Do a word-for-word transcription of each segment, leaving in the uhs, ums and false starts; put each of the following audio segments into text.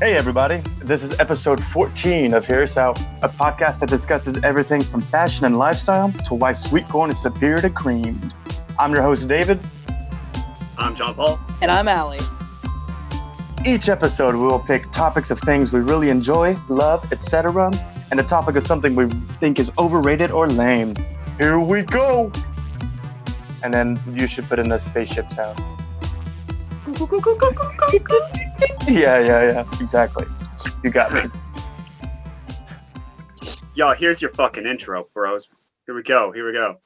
Hey everybody, this is episode fourteen of Hear It Out, a podcast that discusses everything from fashion and lifestyle to why sweet corn is superior to creamed. I'm your host, David. I'm John Paul. And I'm Allie. Each episode, we will pick topics of things we really enjoy, love, et cetera, and a topic of something we think is overrated or lame. Here we go! And then you should put in the spaceship sound. Yeah, yeah, yeah, exactly. You got me. Yo, here's your fucking intro, bros. Here we go, here we go.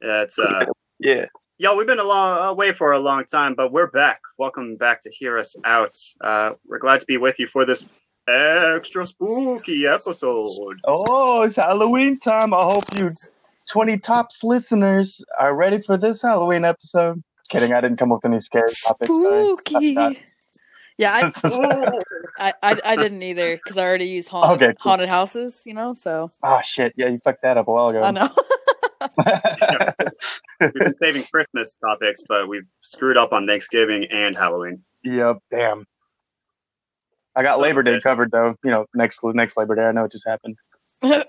That's uh, yeah. Yo, we've been a long away for a long time, but we're back. Welcome back to Hear Us Out. Uh, we're glad to be with you for this extra spooky episode. Oh, it's Halloween time. I hope you twenty Tops listeners are ready for this Halloween episode. Kidding, I didn't come up with any scary topics. Spooky. Yeah, I, I, I I didn't either because I already used haunted, okay, cool. haunted houses, you know. So. Oh shit! Yeah, you fucked that up a while ago. I know. Yeah. We've been saving Christmas topics, but we've screwed up on Thanksgiving and Halloween. Yep. Damn. I got so Labor Day good. covered though. You know, next next Labor Day. I know it just happened. yeah,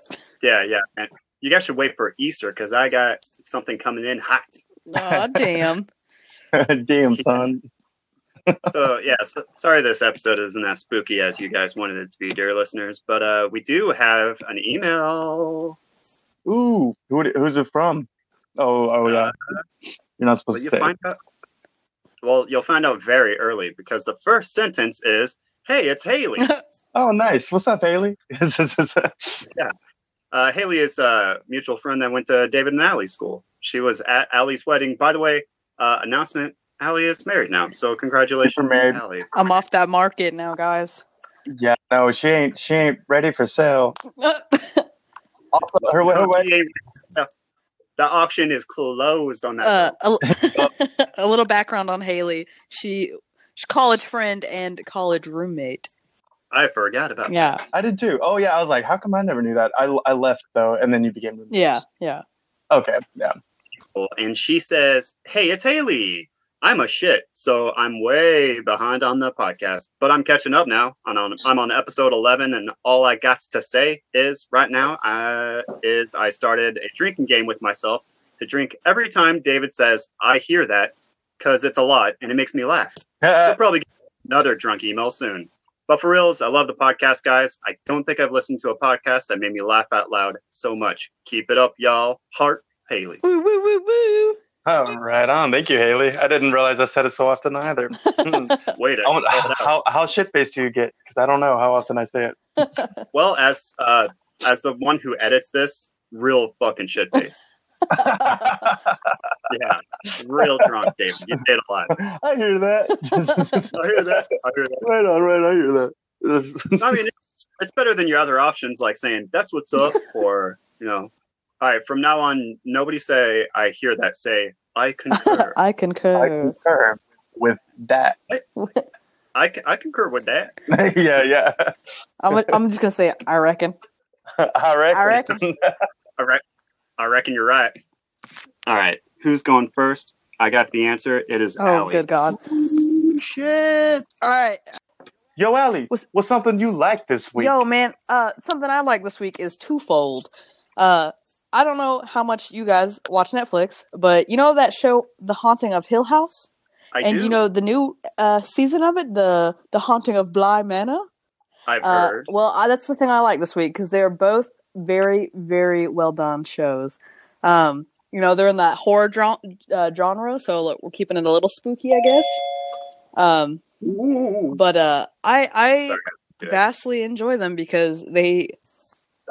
yeah. Man. You guys should wait for Easter because I got something coming in hot. Oh damn. Damn son. So yeah, so, sorry this episode isn't as spooky as you guys wanted it to be, dear listeners. But uh, we do have an email. Ooh, who, who's it from? Oh, oh yeah. Uh, You're not supposed to. You find out, well, you'll find out very early because the first sentence is, "Hey, it's Haley." Oh, nice. What's up, Haley? Yeah, uh, Haley is a mutual friend that went to David and Allie's school. She was at Allie's wedding, by the way. Uh, announcement. Allie is married now, so congratulations, married. Allie. I'm off that market now, guys. Yeah, no, she ain't. She ain't ready for sale. Also, her, her wedding. The auction is closed on that. Uh, a, a little background on Haley. She, she's college friend and college roommate. I forgot about. Yeah, that. I did too. Oh yeah, I was like, how come I never knew that? I I left though, and then you became roommates. Yeah, yeah. Okay, yeah. And she says, "Hey, it's Haley. I'm a shit, so I'm way behind on the podcast, but I'm catching up now. I'm on, I'm on episode eleven, and all I got to say is right now uh, is I started a drinking game with myself to drink every time David says I hear that because it's a lot, and it makes me laugh. We'll probably get another drunk email soon. But for reals, I love the podcast, guys. I don't think I've listened to a podcast that made me laugh out loud so much. Keep it up, y'all. Heart, Haley." Woo, woo, woo, woo. Oh, right on. Thank you, Haley. I didn't realize I said it so often either. Wait a minute. How, how, how shit-faced do you get? Because I don't know how often I say it. Well, as uh, as the one who edits this, real fucking shit-faced. Yeah. Real drunk, David. You did a lot. I hear that. I hear that. I hear that. Right on, right. I hear that. I mean, it's better than your other options, like saying, "That's what's up," or, you know. All right, from now on, nobody say, "I hear that." Say, "I concur." I concur. I concur with that. I, I, I concur with that. Yeah, yeah. I'm, I'm just going to say, I reckon. I reckon. I reckon. I, re- I reckon you're right. All right, who's going first? I got the answer. It is oh, Allie. Oh, good God. Ooh, shit. All right. Yo, Allie, what's, what's something you like this week? Yo, man, uh, something I like this week is twofold. Uh, I don't know how much you guys watch Netflix, but you know that show, The Haunting of Hill House? I and do. You know the new uh, season of it, the The Haunting of Bly Manor? I've uh, heard. Well, I, that's the thing I like this week, because they're both very, very well-done shows. Um, you know, they're in that horror dra- uh, genre, so look, we're keeping it a little spooky, I guess. Um, but uh, I, I Sorry, vastly enjoy them, because they...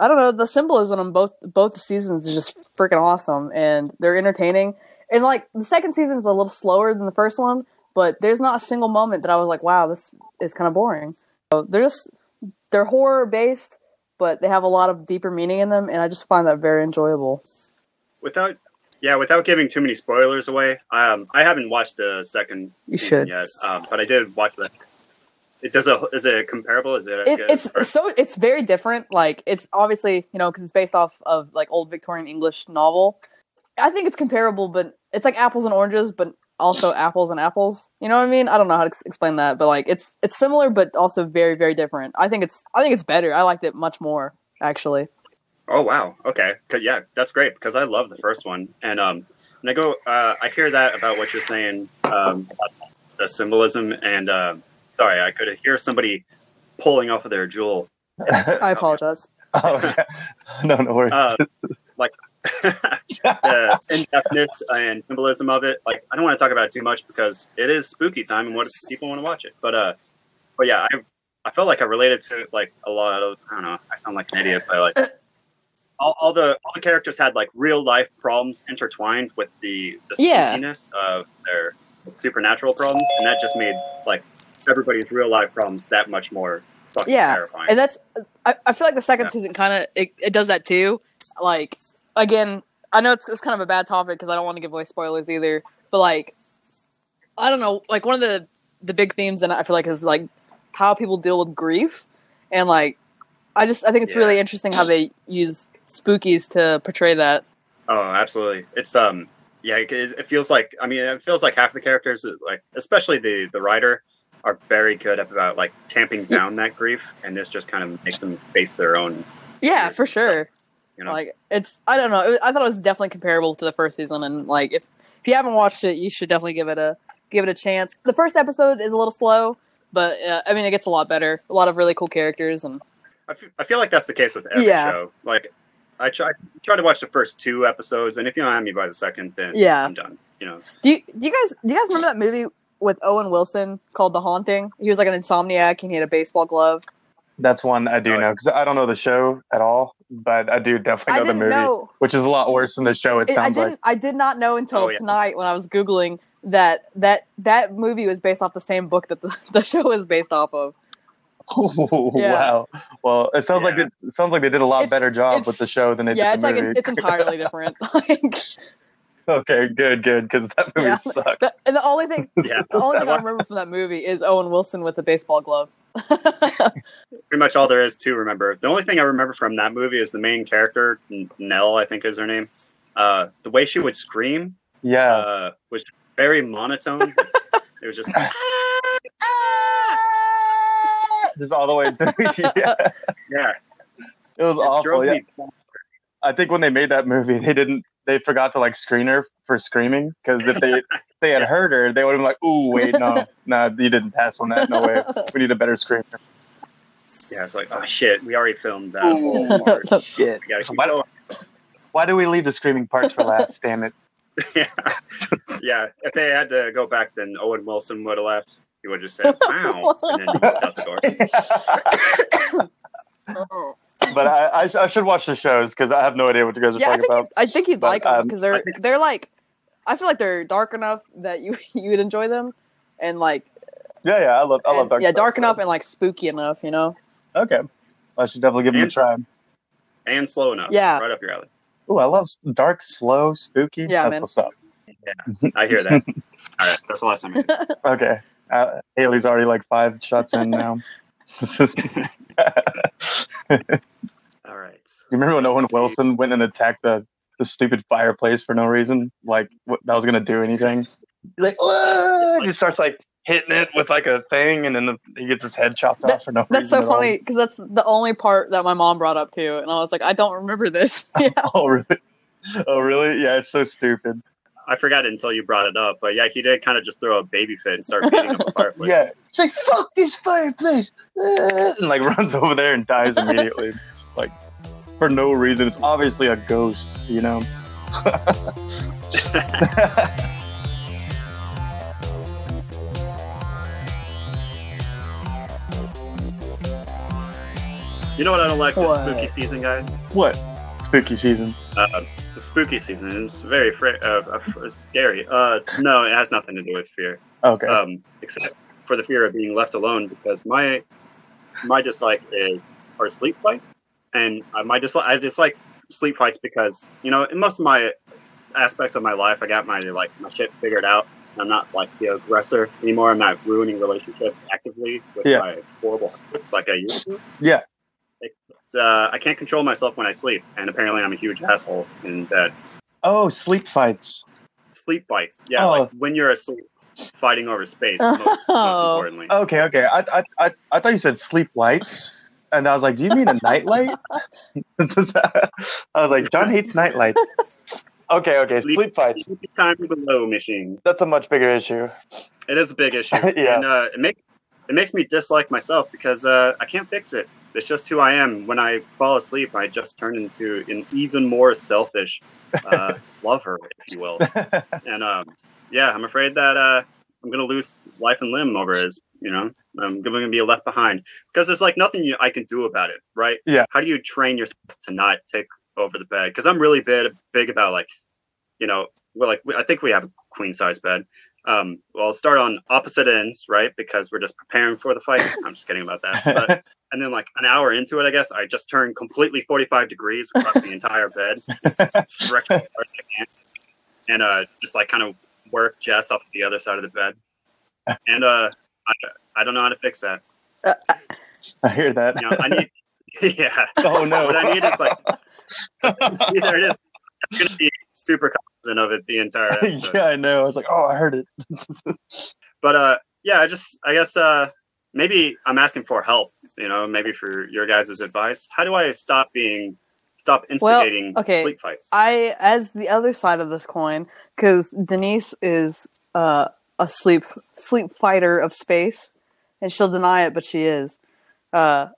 I don't know, the symbolism on both both seasons is just freaking awesome, and they're entertaining. And like the second season's a little slower than the first one, but there's not a single moment that I was like, "Wow, this is kind of boring." So they're just they're horror based, but they have a lot of deeper meaning in them, and I just find that very enjoyable. Without yeah, without giving too many spoilers away, um, I haven't watched the second you season should. yet, um, but I did watch that. It does a, is it comparable? Is it? it it's or? so it's very different. Like it's obviously, you know, because it's based off of like old Victorian English novel. I think it's comparable, but it's like apples and oranges, but also apples and apples. You know what I mean? I don't know how to ex- explain that, but like it's it's similar, but also very, very different. I think it's I think it's better. I liked it much more, actually. Oh wow! Okay, yeah, that's great because I love the first one, and um, and I go, uh, I hear that about what you're saying, um, about the symbolism, and uh, sorry, I could hear somebody pulling off of their jewel. I apologize. Oh yeah. no, no worries. Uh, like. The in-depthness and symbolism of it, like I don't want to talk about it too much because it is spooky time and what if people want to watch it, but uh but yeah, I I felt like I related to like a lot of, I don't know, I sound like an idiot, but like all, all the all the characters had like real life problems intertwined with the, the yeah. spookiness of their supernatural problems, and that just made like everybody's real life problems that much more fucking yeah. terrifying. And that's I, I feel like the second yeah. season kind of it, it does that too, like. Again, I know it's, it's kind of a bad topic because I don't want to give away spoilers either. But like, I don't know, like one of the, the big themes that I feel like is like how people deal with grief, and like I just I think it's yeah. really interesting how they use spookies to portray that. Oh, absolutely! It's um yeah, it, it feels like I mean it feels like half the characters, like especially the the writer, are very good about like tamping down that grief, and this just kind of makes them face their own. Yeah, grief. For sure. You know? Like it's, I don't know. It was, I thought it was definitely comparable to the first season, and like if, if you haven't watched it, you should definitely give it a give it a chance. The first episode is a little slow, but uh, I mean it gets a lot better. A lot of really cool characters, and I feel, I feel like that's the case with every yeah. show. Like I try try to watch the first two episodes, and if you don't have me by the second, then yeah. I'm done. You know. Do you do you guys do you guys remember that movie with Owen Wilson called The Haunting? He was like an insomniac, and he had a baseball glove. That's one I do oh, know because I don't know the show at all, but I do definitely know the movie, know. Which is a lot worse than the show. It, it sounds I didn't, like I did not know until oh, yeah. tonight when I was googling that that that movie was based off the same book that the, the show is based off of. Oh yeah. Wow! Well, it sounds yeah. like it, it sounds like they did a lot it's, better job with the show than they yeah, did the movie. Yeah, it's like it's entirely different. Like, okay, good, good, because that movie yeah, sucked. The, and the only thing, yeah, the only thing I remember from that movie is Owen Wilson with the baseball glove. Pretty much all there is to remember. The only thing I remember from that movie is the main character, Nell, I think is her name. Uh, the way she would scream, yeah, uh, was very monotone. It was just like, just all the way through. yeah. yeah, it was it awful. Yeah. I think when they made that movie, they didn't. They forgot to like screen her for screaming, because if they if they had heard her, they would have been like, "Ooh, wait, no, no, you didn't pass on that. No way. We need a better screamer." Yeah, it's like, oh shit, we already filmed that whole part. Shit. Why do, why do we leave the screaming parts for last? Damn it. yeah, yeah. If they had to go back, then Owen Wilson would have left. He would have just said, "Wow," and then he walked out the door. oh. But I, I I should watch the shows because I have no idea what you guys are yeah, talking I about. I think you'd but, like them because um, they're they're like, I feel like they're dark enough that you you would enjoy them, and like yeah yeah I love I love and, dark yeah stuff, dark so. enough and like spooky enough, you know. Okay, I should definitely give and, them a try. And slow enough, yeah, right up your alley. Ooh, I love dark, slow, spooky. Yeah, that's man. What's up? Yeah, I hear that. All right, that's the last time. Okay, uh, Haley's already like five shots in now. All right. You remember when Owen Wilson went and attacked the, the stupid fireplace for no reason? Like what, that was gonna do anything? He's like, "Whoa!" And he starts like hitting it with like a thing, and then the, he gets his head chopped that, off for no that's reason. That's so funny because that's the only part that my mom brought up too, and I was like, I don't remember this. Yeah. oh really? Oh really? Yeah, it's so stupid. I forgot it until you brought it up, but yeah, he did kind of just throw a baby fit and start beating up a fireplace. Yeah, he's like, "Fuck this fireplace!" And like runs over there and dies immediately, just, like for no reason. It's obviously a ghost, you know. You know what I don't like what? This spooky season, guys? What spooky season? Uh, spooky season. It's very fra- uh, uh, scary. Uh, no, it has nothing to do with fear. Okay. Um, except for the fear of being left alone, because my my dislike is are sleep fights, and uh, my dislike I dislike sleep fights because you know in most of my aspects of my life I got my like my shit figured out. I'm not like the aggressor anymore. I'm not ruining relationships actively with yeah. my horrible habits like I used to. Yeah. Uh, I can't control myself when I sleep, and apparently I'm a huge asshole in bed. Oh, sleep fights. sleep bites. Yeah, oh. Like when you're asleep, fighting over space, most, oh. most importantly. Okay, okay. I, I, I thought you said sleep lights. And I was like, do you mean a nightlight? I was like, John hates nightlights. Okay, okay, sleep, sleep fights. Sleep time below machine. That's a much bigger issue. It is a big issue. yeah. And uh, it, make, it makes me dislike myself because uh, I can't fix it. It's just who I am. When I fall asleep, I just turn into an even more selfish uh, lover, if you will. And um, yeah, I'm afraid that uh, I'm going to lose life and limb over his, you know, I'm going to be left behind because there's like nothing you, I can do about it. Right. Yeah. How do you train yourself to not take over the bed? Because I'm really big, big about like, you know, we're like, we, I think we have a queen size bed. Um, well, I'll start on opposite ends, right? Because we're just preparing for the fight. I'm just kidding about that. But, and then like an hour into it, I guess I just turned completely forty-five degrees across the entire bed. And uh, just like kind of work Jess off the other side of the bed. And uh, I, I don't know how to fix that. Uh, I hear that. You know, I need, yeah. Oh no. What I need is like, see, there it is. I'm going to be super cognizant of it the entire episode. Yeah, I know. I was like, oh, I heard it. But, uh, yeah, I just, I guess uh, maybe I'm asking for help, you know, maybe for your guys' advice. How do I stop being, stop instigating well, okay. sleep fights? I, as the other side of this coin, because Denise is uh, a sleep, sleep fighter of space, and she'll deny it, but she is. Uh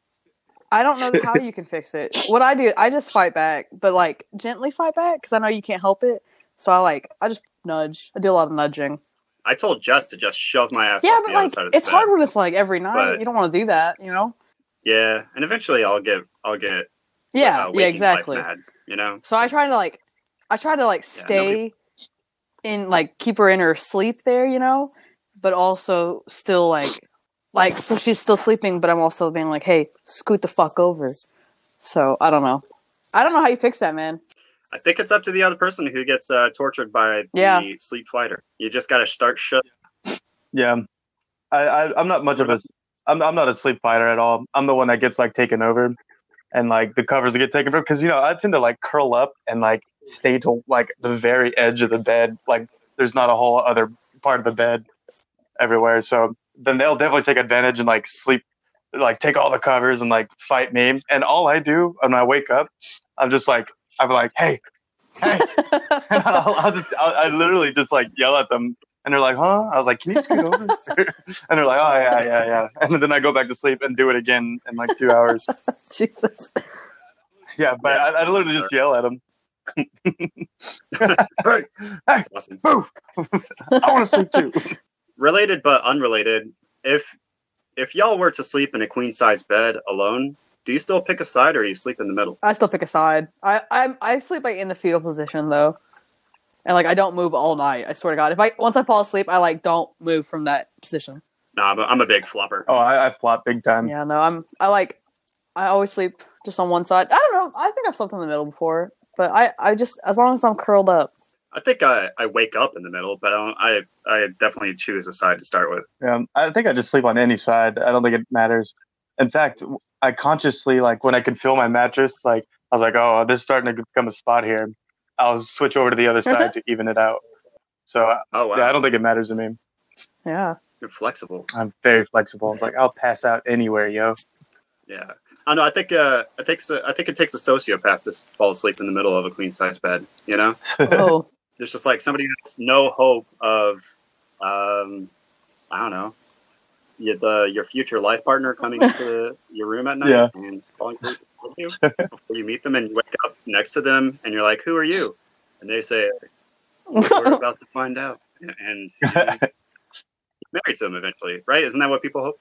I don't know how you can fix it. What I do, I just fight back, but like gently fight back because I know you can't help it. So I like, I just nudge. I do a lot of nudging. I told Jess to just shove my ass. Yeah, off but the like, side of the it's bed. Hard when it's like every night. But you don't want to do that, you know. Yeah, and eventually I'll get, I'll get. Yeah, uh, yeah, exactly. Mad, you know. So I try to like, I try to like stay yeah, nobody... in like keep her in her sleep there, you know, but also still like. Like, so she's still sleeping, but I'm also being like, hey, scoot the fuck over. So, I don't know. I don't know how you fix that, man. I think it's up to the other person who gets uh, tortured by yeah. the sleep fighter. You just gotta start shut. Yeah. I, I, I'm not much of a... I'm, I'm not a sleep fighter at all. I'm the one that gets, like, taken over. And, like, the covers get taken over. Because, you know, I tend to, like, curl up and, like, stay to, like, the very edge of the bed. Like, there's not a whole other part of the bed everywhere, so... then they'll definitely take advantage and like sleep, like take all the covers and like fight me. And all I do when I wake up, I'm just like, I'm like, hey, hey. And I'll, I'll just, I'll, I literally just like yell at them. And they're like, huh? I was like, can you scoot over? And they're like, oh yeah, yeah, yeah. And then I go back to sleep and do it again in like two hours. Jesus. Yeah, but yeah, I, I literally just yell at them. hey, hey, That's awesome. Boo! I want to sleep too. Related but unrelated, if if y'all were to sleep in a queen size bed alone, do you still pick a side or you sleep in the middle? I still pick a side. I I, I sleep like in the fetal position though, and like I don't move all night. I swear to God, if I once I fall asleep, I like don't move from that position. Nah, but I'm a big flopper. Oh, I, I flop big time. Yeah, no, I'm I like I always sleep just on one side. I don't know. I think I've slept in the middle before, but I I just as long as I'm curled up. I think I, I wake up in the middle, but I, don't, I I definitely choose a side to start with. Yeah, I think I just sleep on any side. I don't think it matters. In fact, I consciously, like, when I could feel my mattress, like, I was like, oh, this is starting to become a spot here. I'll switch over to the other side to even it out. So, oh, wow. Yeah, I don't think it matters to me. Yeah. You're flexible. I'm very flexible. It's like, I'll pass out anywhere, yo. Yeah. I know. I think. Uh, I think. So, I think it takes a sociopath to fall asleep in the middle of a queen size bed, you know? Oh. There's just like somebody has no hope of, um, I don't know, your, the, your future life partner coming into your room at night yeah. and calling for you before you meet them and you wake up next to them and you're like, who are you? And they say, we're about to find out. And you know, married to them eventually, right? Isn't that what people hope?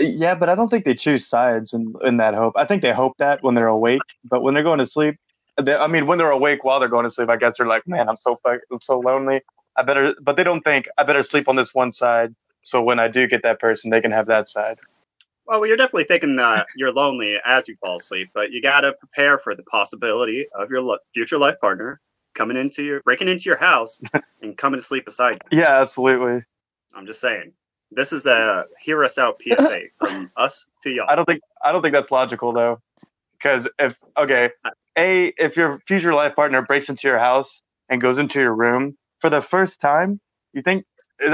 Yeah, but I don't think they choose sides in, in that hope. I think they hope that when they're awake, but when they're going to sleep, I mean, when they're awake while they're going to sleep, I guess they're like, man, I'm so fuck- I'm so lonely. I better, but they don't think, I better sleep on this one side. So when I do get that person, they can have that side. Well, you're definitely thinking uh, you're lonely as you fall asleep, but you got to prepare for the possibility of your lo- future life partner coming into your, breaking into your house and coming to sleep beside you. Yeah, absolutely. I'm just saying. This is a hear us out P S A from us to y'all. I don't think, I don't think that's logical though. Because if, okay, A, if your future life partner breaks into your house and goes into your room for the first time, you think,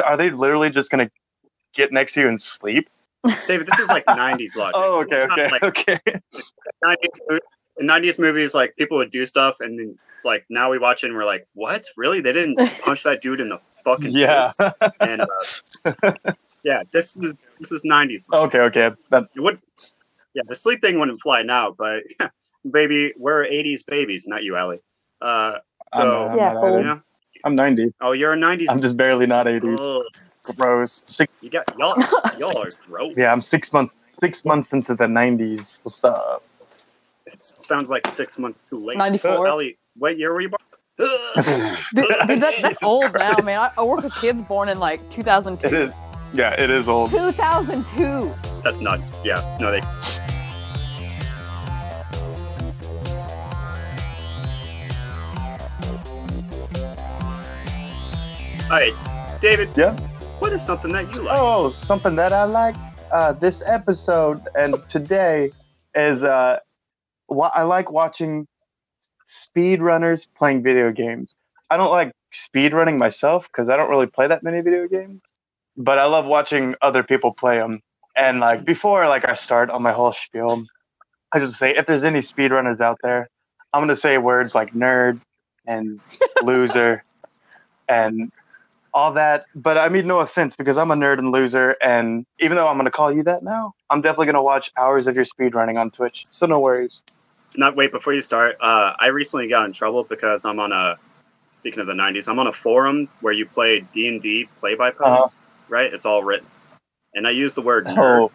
are they literally just going to get next to you and sleep? David, this is like nineties logic. Oh, okay, okay, like, okay. nineties, nineties movies, like, people would do stuff, and then, like, now we watch it and we're like, what? Really? They didn't punch that dude in the fucking yeah. face? And, uh, yeah, this is this is nineties logic. Okay, okay. That... It would, yeah, the sleep thing wouldn't fly now, but, yeah, baby, we're eighties babies, not you, Allie. Uh, so, I'm, yeah, I'm, you know? I'm ninety. Oh, you're a nineties. I'm just barely not eighties. Ugh. Gross. Six. You got y'all. Y'all are gross. Yeah, I'm six months. Six months into the nineties. What's up? It sounds like six months too late. Ninety-four. Uh, Ellie, what year were you born? Dude, dude, that, that's old now, man. I, I work with kids born in like two thousand two. It is. Yeah, it is old. two thousand two. That's nuts. Yeah. No, they. All right, David. Yeah. What is something that you like? Oh, something that I like. Uh, this episode and today is uh, wh- I like watching speedrunners playing video games. I don't like speedrunning myself because I don't really play that many video games, but I love watching other people play them. And like before, like I start on my whole spiel, I just say if there's any speedrunners out there, I'm gonna say words like nerd and loser and all that, but I mean no offense because I'm a nerd and loser, and even though I'm going to call you that now, I'm definitely going to watch hours of your speedrunning on Twitch, so no worries. Not wait, before you start, uh, I recently got in trouble because I'm on a, speaking of the nineties, I'm on a forum where you play D and D play-by-play, uh-huh. right? It's all written. And I use the word nerd oh.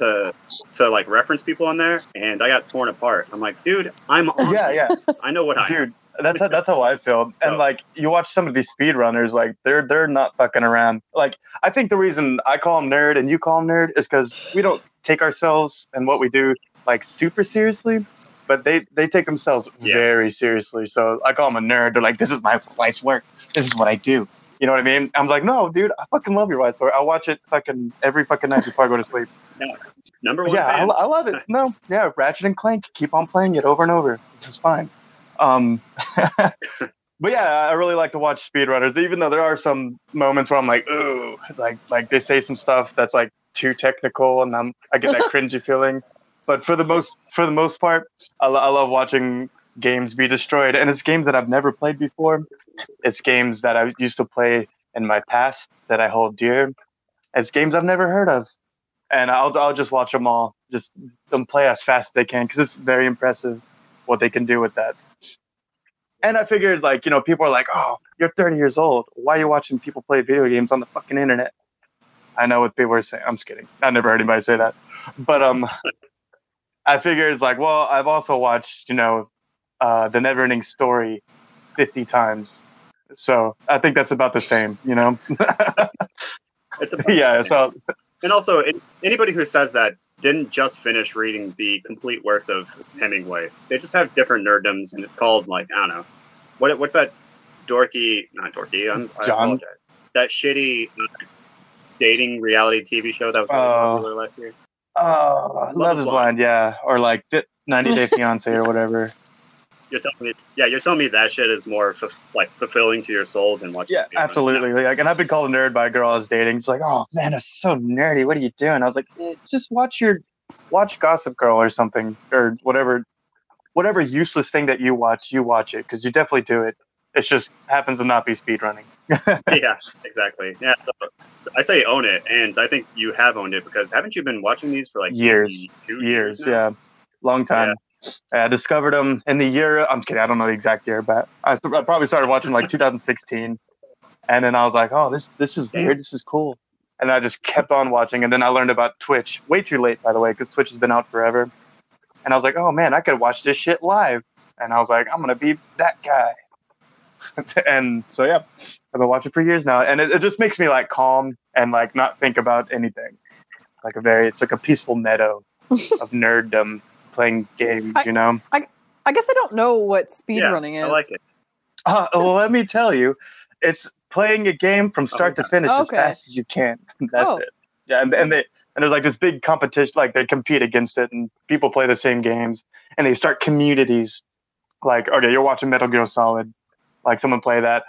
to, to like reference people on there, and I got torn apart. I'm like, dude, I'm on Yeah, it. yeah. I know what I Dude. Am. That's how that's how I feel. And oh. like you watch some of these speedrunners, like they're they're not fucking around. Like I think the reason I call them nerd and you call them nerd is because we don't take ourselves and what we do like super seriously, but they, they take themselves yeah. very seriously. So I call them a nerd. They're like, this is my life's work. This is what I do. You know what I mean? I'm like, no, dude, I fucking love your life's work. I watch it fucking every fucking night before I go to sleep. No. Number one. Yeah, I, I love it. No, yeah, Ratchet and Clank. Keep on playing it over and over. It's fine. Um, but yeah, I really like to watch speedrunners, even though there are some moments where I'm like, ooh, like, like they say some stuff that's like too technical and I'm, I get that cringy feeling, but for the most, for the most part, I, lo- I love watching games be destroyed. And it's games that I've never played before. It's games that I used to play in my past that I hold dear. It's games I've never heard of. And I'll, I'll just watch them all, just them play as fast as they can. Cause it's very impressive what they can do with that. And I figured, like, you know, people are like, oh, you're thirty years old. Why are you watching people play video games on the fucking internet? I know what people are saying. I'm just kidding. I never heard anybody say that. But um, I figured it's like, well, I've also watched, you know, uh, The Neverending Story fifty times. So I think that's about the same, you know? It's about yeah, so... And also, anybody who says that didn't just finish reading the complete works of Hemingway. They just have different nerddoms, and it's called, like, I don't know. What What's that dorky... Not dorky. I'm, I John? Apologize. That shitty dating reality T V show that was uh, popular last year. Oh, uh, Love, Love is Blind. Blind, yeah. Or, like, ninety Day Fiancé or whatever. You're telling me, yeah, you're telling me that shit is more f- like fulfilling to your soul than watching. Yeah, absolutely. Right? Like, and I've been called a nerd by a girl I was dating. She's like, "Oh man, that's so nerdy. What are you doing?" I was like, eh, "Just watch your, watch Gossip Girl or something or whatever, whatever useless thing that you watch. You watch it because you definitely do it. It just happens to not be speedrunning." Yeah, exactly. Yeah, so, so I say own it, and I think you have owned it because haven't you been watching these for like years, years, years? Yeah, long time. Yeah. I discovered them in the year. I'm kidding. I don't know the exact year, but I, I probably started watching like two thousand sixteen. And then I was like, oh, this this is weird. This is cool. And I just kept on watching. And then I learned about Twitch way too late, by the way, because Twitch has been out forever. And I was like, oh, man, I could watch this shit live. And I was like, I'm going to be that guy. And so, yeah, I've been watching for years now. And it, it just makes me like calm and like not think about anything. Like a very, it's like a peaceful meadow of nerddom. Playing games, I, you know. I I guess I don't know what speedrunning yeah, is. I like it. Uh, well, let me tell you, it's playing a game from start oh, to finish oh, okay. as fast as you can. That's oh. it. Yeah, and, and they and there's like this big competition, like they compete against it, and people play the same games, and they start communities. Like, okay, you're watching Metal Gear Solid, like someone play that,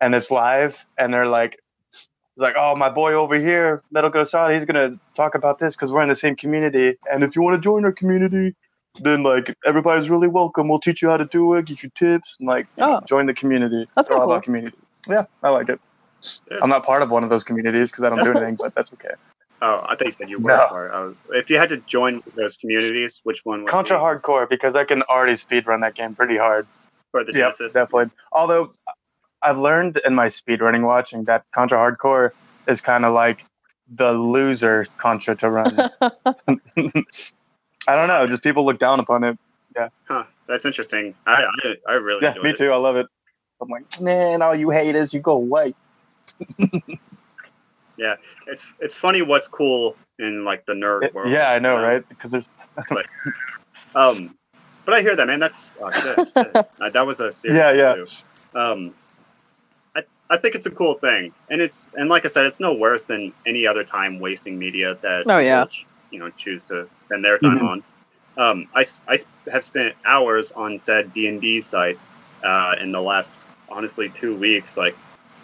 and it's live, and they're like, like, oh, my boy over here, Metal Gear Solid, he's going to talk about this because we're in the same community. And if you want to join our community, then, like, everybody's really welcome. We'll teach you how to do it, get you tips, and, like, oh. know, join the community. That's cool. About community. Yeah, I like it. There's I'm not part of one of those communities because I don't do anything, but that's okay. Oh, I thought you said you were no. part. Uh, if you had to join those communities, which one would Contra you? Hardcore, because I can already speedrun that game pretty hard. For the yep, Genesis? Definitely. Although... I've learned in my speedrunning watching that Contra Hardcore is kind of like the loser Contra to run. I don't know. Just people look down upon it. Yeah. Huh. That's interesting. I I, I really yeah, me it. too. I love it. I'm like, man, all you haters, you go away. Yeah. It's it's funny what's cool in like the nerd it, world. Yeah, I know, um, right? Because there's... like, um, but I hear that, man. That's... Oh, shit, shit. That was a serious yeah, yeah. too. Um, I think it's a cool thing, and it's and like I said, it's no worse than any other time wasting media that oh, yeah. people, you know, choose to spend their time mm-hmm. on. Um, I, I have spent hours on said D and D site uh, in the last, honestly, two weeks. Like,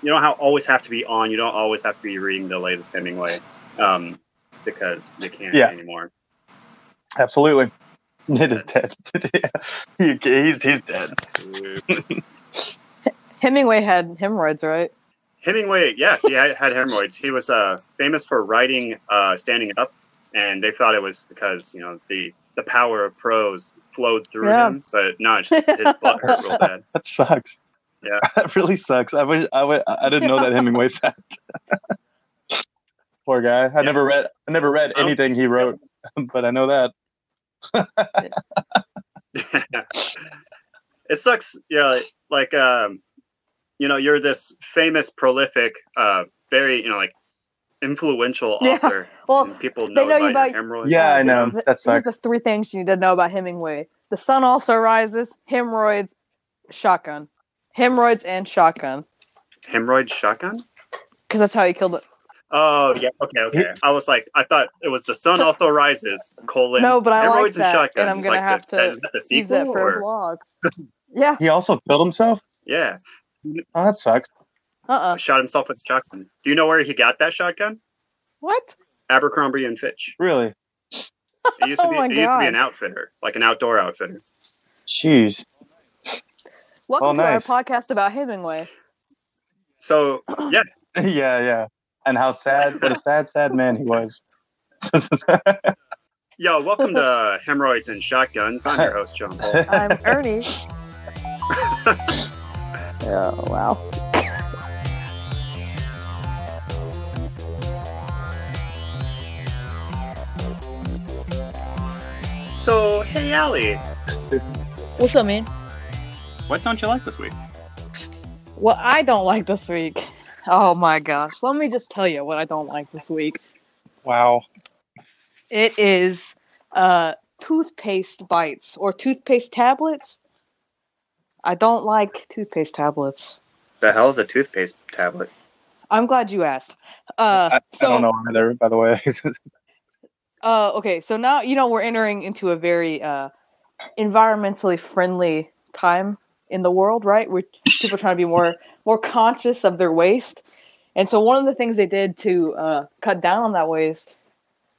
you don't have, always have to be on. You don't always have to be reading the latest Hemingway um, because you can't yeah. anymore. Absolutely, it is dead. yeah. he's he's dead. Hemingway had hemorrhoids, right? Hemingway, yeah, he had, had hemorrhoids. He was uh, famous for writing uh, standing up, and they thought it was because, you know, the, the power of prose flowed through yeah. him, but no, it's just his butt hurt real bad. That sucks. Yeah. That really sucks. I wish I, wish, I didn't know that Hemingway fact. Poor guy. I yeah. never read I never read oh. anything he wrote, but I know that. It sucks, yeah, like um you know, you're this famous, prolific, uh, very, you know, like, influential author. Yeah. Well, and people know, know about hemorrhoids. Yeah, I know. The, that sucks. These are the three things you need to know about Hemingway. The sun also rises, hemorrhoids, shotgun. Hemorrhoids and shotgun. Hemorrhoid shotgun? Because that's how he killed it. Oh, yeah. Okay, okay. I was like, I thought it was the sun also rises, colon, no, but I hemorrhoids like that, and shotgun. And I'm going like to have to use that for his log. Yeah. He also killed himself? Yeah. Oh, that sucks. Uh-uh. Shot himself with a shotgun. Do you know where he got that shotgun? What? Abercrombie and Fitch. Really? It used to be. oh it used God. to be an outfitter, like an outdoor outfitter. Jeez. Welcome oh, to nice. our podcast about Hemingway. So yeah, yeah, yeah, and how sad, what a sad, sad man he was. Yo, welcome to Hemorrhoids and Shotguns. I'm your host, John Paul. I'm Ernie. Oh, wow. So, hey, Allie. What's up, man? What don't you like this week? What I don't like this week? Oh, my gosh. Let me just tell you what I don't like this week. Wow. It is uh, toothpaste bites or toothpaste tablets. I don't like toothpaste tablets. The hell is a toothpaste tablet? I'm glad you asked. Uh, I, so, I don't know either, by the way. uh, okay, so now, you know, we're entering into a very uh, environmentally friendly time in the world, right? Where people are trying to be more, more conscious of their waste. And so one of the things they did to uh, cut down on that waste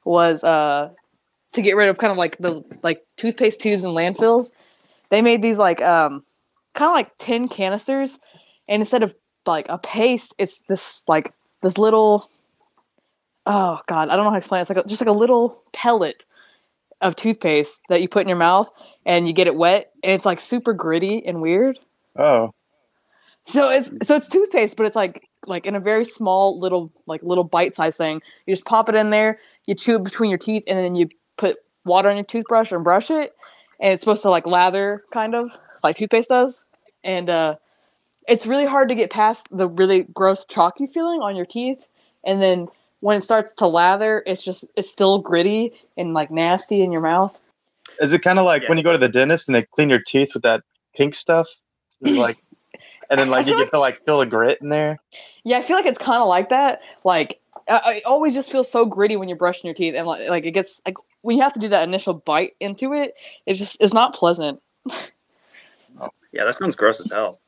was uh, to get rid of kind of like the like toothpaste tubes and landfills. They made these like... Um, kind of like tin canisters, and instead of like a paste, it's this like this little oh god I don't know how to explain it. It's like a, just like a little pellet of toothpaste that you put in your mouth, and you get it wet, and it's like super gritty and weird. Oh, so it's so it's toothpaste, but it's like like in a very small little like little bite-sized thing. You just pop it in there, you chew it between your teeth, and then you put water on your toothbrush and brush it, and it's supposed to like lather kind of like toothpaste does. And uh, it's really hard to get past the really gross chalky feeling on your teeth. And then when it starts to lather, it's just, it's still gritty and like nasty in your mouth. Is it kind of like yeah. when you go to the dentist and they clean your teeth with that pink stuff? Like, and then like you get to like feel the grit in there? Yeah, I feel like it's kind of like that. Like, it always just feels so gritty when you're brushing your teeth. And like, like it gets, like when you have to do that initial bite into it, it's just, it's not pleasant. Yeah, that sounds gross as hell.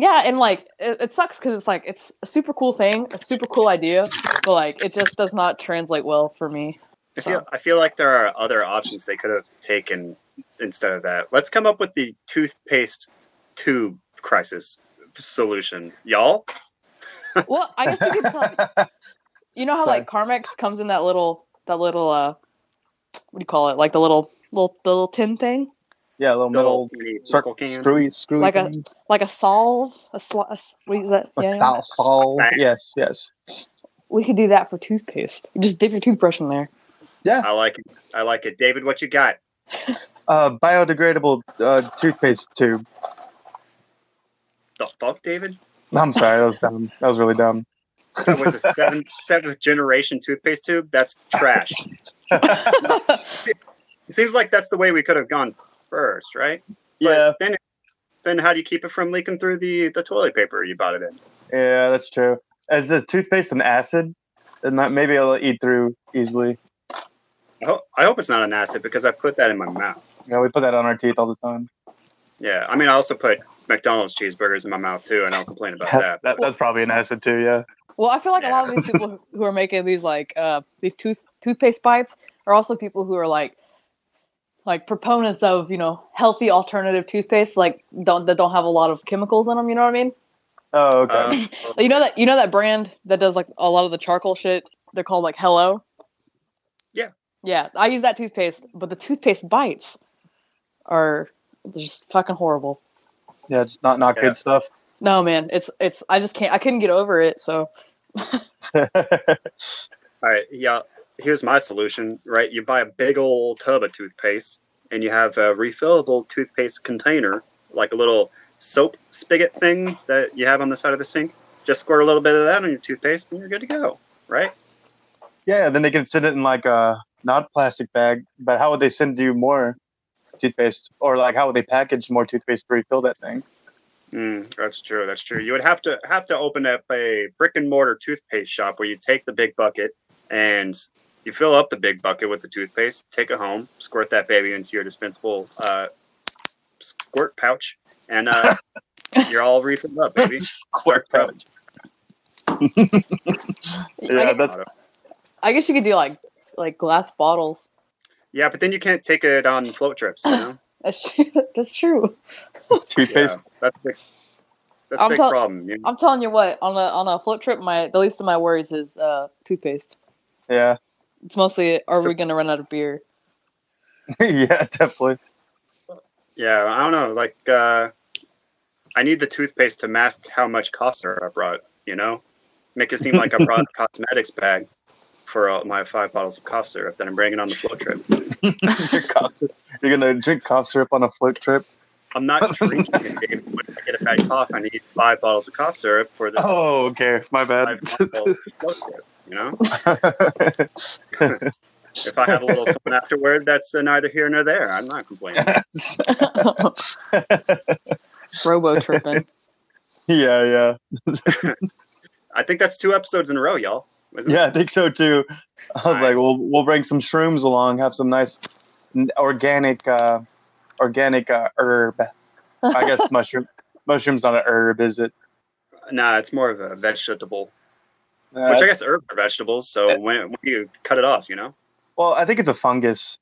Yeah, and like it, it sucks because it's like it's a super cool thing, a super cool idea, but like it just does not translate well for me. I feel, so. I feel like there are other options they could have taken instead of that. Let's come up with the toothpaste tube crisis solution, y'all. Well, I guess you could tell. You know how Sorry. like Carmex comes in that little that little uh, what do you call it? Like the little little the little tin thing. Yeah, a little metal circle can, screwy, screwy like thing. a like a solve, a, sl- a what is that? A yeah. solve. Yes, yes. We could do that for toothpaste. Just dip your toothbrush in there. Yeah, I like it. I like it, David. What you got? uh, biodegradable uh, toothpaste tube. The fuck, David? I'm sorry, that was dumb. That was really dumb. That was a seventh, seventh generation toothpaste tube. That's trash. It seems like that's the way we could have gone first, right? Yeah. But then, then how do you keep it from leaking through the, the toilet paper you bought it in? Yeah, that's true. Is the toothpaste an acid? And that maybe it'll eat through easily. I hope, I hope it's not an acid because I put that in my mouth. Yeah, we put that on our teeth all the time. Yeah, I mean, I also put McDonald's cheeseburgers in my mouth too, and I'll complain about that. that that's probably an acid too, yeah. Well, I feel like yeah. a lot of these people who are making these like uh, these tooth toothpaste bites are also people who are like. Like proponents of, you know, healthy alternative toothpaste, like don't that don't have a lot of chemicals in them. You know what I mean? Oh, okay. Uh, you know that you know that brand that does like a lot of the charcoal shit. They're called like Hello. Yeah. Yeah, I use that toothpaste, but the toothpaste bites are just fucking horrible. Yeah, it's not not yeah. good stuff. No, man, it's it's. I just can't. I couldn't get over it. So. All right. Yeah. Here's my solution, right? You buy a big old tub of toothpaste, and you have a refillable toothpaste container, like a little soap spigot thing that you have on the side of the sink. Just squirt a little bit of that on your toothpaste, and you're good to go, right? Yeah, then they can send it in like a not plastic bag, but how would they send you more toothpaste? Or like how would they package more toothpaste to refill that thing? Mm, that's true, that's true. You would have to have to open up a brick-and-mortar toothpaste shop where you take the big bucket and... You fill up the big bucket with the toothpaste, take it home, squirt that baby into your dispensable uh, squirt pouch, and uh, you're all refilled up, baby. Squirt pouch. Yeah, that's. I guess you could do like like glass bottles. Yeah, but then you can't take it on float trips. You know? That's true. That's true. Toothpaste. Yeah, that's big, that's a big tell- problem. You know? I'm telling you what, on a on a float trip, my the least of my worries is uh, toothpaste. Yeah. It's mostly, are so, we going to run out of beer? Yeah, definitely. Yeah, I don't know. Like, uh, I need the toothpaste to mask how much Costner I brought, you know? Make it seem like I brought a cosmetics bag for uh, my five bottles of cough syrup that I'm bringing on the float trip. Your cough syrup. You're going to drink cough syrup on a float trip? I'm not drinking it. When I get a bad cough, I need five bottles of cough syrup for this. Oh, okay. My bad. Five bottles of float syrup. You know, if I have a little fun afterward, that's uh, neither here nor there. I'm not complaining. Robo tripping. Yeah, yeah. I think that's two episodes in a row, y'all. Isn't yeah, it? I think so too. I was nice. like, we'll we'll bring some shrooms along, have some nice organic, uh, organic uh, herb. I guess mushroom. Mushroom's not an herb, is it? Nah, it's more of a vegetable. Uh, Which I guess herbs are vegetables, so it, when, when you cut it off, you know? Well, I think it's a fungus.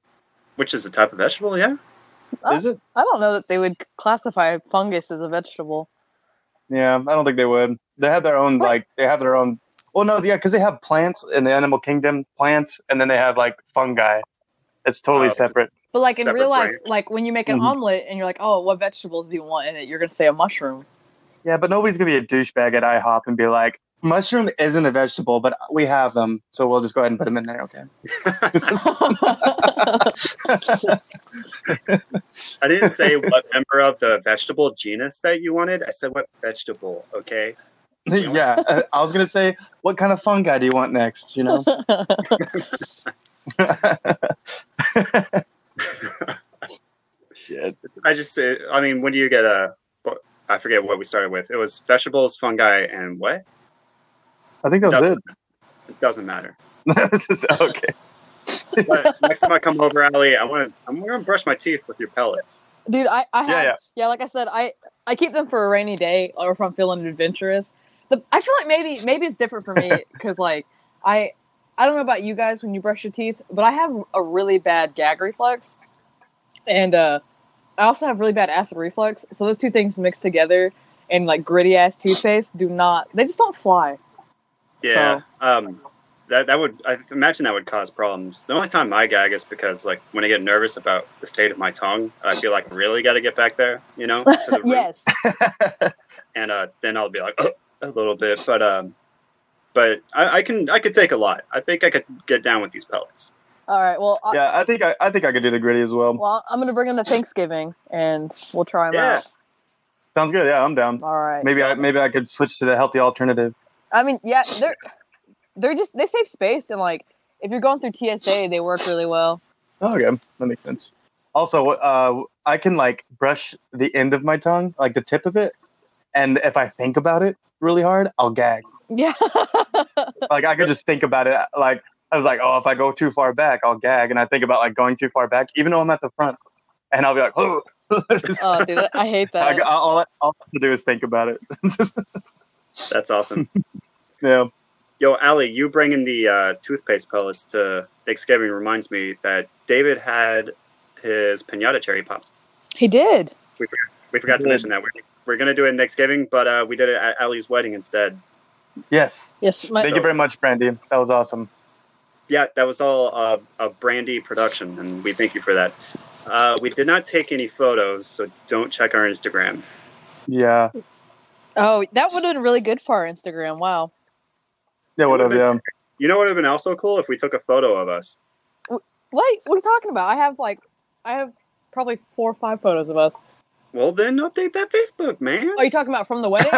Which is a type of vegetable, yeah? I, is it? I don't know that they would classify fungus as a vegetable. Yeah, I don't think they would. They have their own, what? like, they have their own... Well, no, yeah, because they have plants in the animal kingdom, plants, and then they have, like, fungi. It's totally oh, separate. But, like, in separate real life, plant. like, when you make an mm-hmm. omelet and you're like, oh, what vegetables do you want in it? You're going to say a mushroom. Yeah, but nobody's going to be a douchebag at IHOP and be like, mushroom isn't a vegetable, but we have them, so we'll just go ahead and put them in there, okay? I didn't say what member of the vegetable genus that you wanted. I said what vegetable, okay? Yeah, uh, I was going to say, what kind of fungi do you want next, you know? Shit. I just say, I mean, when do you get a, I forget what we started with. It was vegetables, fungi, and what? I think that was it. It doesn't matter. Is, okay. But next time I come over, Ali, I want to. I'm gonna brush my teeth with your pellets. Dude, I, I have. Yeah, yeah. yeah, like I said, I I keep them for a rainy day or if I'm feeling adventurous. The, I feel like maybe maybe it's different for me because like I I don't know about you guys when you brush your teeth, but I have a really bad gag reflex, and uh, I also have really bad acid reflux. So those two things mixed together and like gritty ass toothpaste do not they just don't fly. Yeah, so. um, that that would I imagine that would cause problems. The only time I gag is because like when I get nervous about the state of my tongue, I feel like I really got to get back there, you know? To the yes. And uh, then I'll be like. Oh. A little bit, but um, but I, I can I could take a lot. I think I could get down with these pellets. All right. Well, I, yeah, I think I, I think I could do the gritty as well. Well, I'm gonna bring them to Thanksgiving and we'll try them yeah. out. Sounds good. Yeah, I'm down. All right. Maybe yeah. I maybe I could switch to the healthy alternative. I mean, yeah, they're they're just they save space and like if you're going through T S A, they work really well. Oh, okay, that makes sense. Also, uh, I can like brush the end of my tongue, like the tip of it, and if I think about it. Really hard, I'll gag. Yeah. Like I could just think about it. Like I was like, oh, if I go too far back, I'll gag. And I think about like going too far back, even though I'm at the front, and I'll be like, oh, oh dude, I hate that. I, all, I, all I have to do is think about it. That's awesome. Yeah. Yo, Allie, you bringing the uh, toothpaste pellets to Thanksgiving reminds me that David had his piñata cherry pop. He did. We, we forgot he to mention did. that. We We're going to do it Thanksgiving, but uh, we did it at Allie's wedding instead. Yes. Yes. My- Thank you very much, Brandy. That was awesome. Yeah, that was all uh, a Brandy production, and we thank you for that. Uh, we did not take any photos, so don't check our Instagram. Yeah. Oh, that would have been really good for our Instagram. Wow. Yeah, would have, yeah. You know what would have been also cool? If we took a photo of us. What? What are you talking about? I have, like, I have probably four or five photos of us. Well, then update that Facebook, man. Are you talking about from the wedding?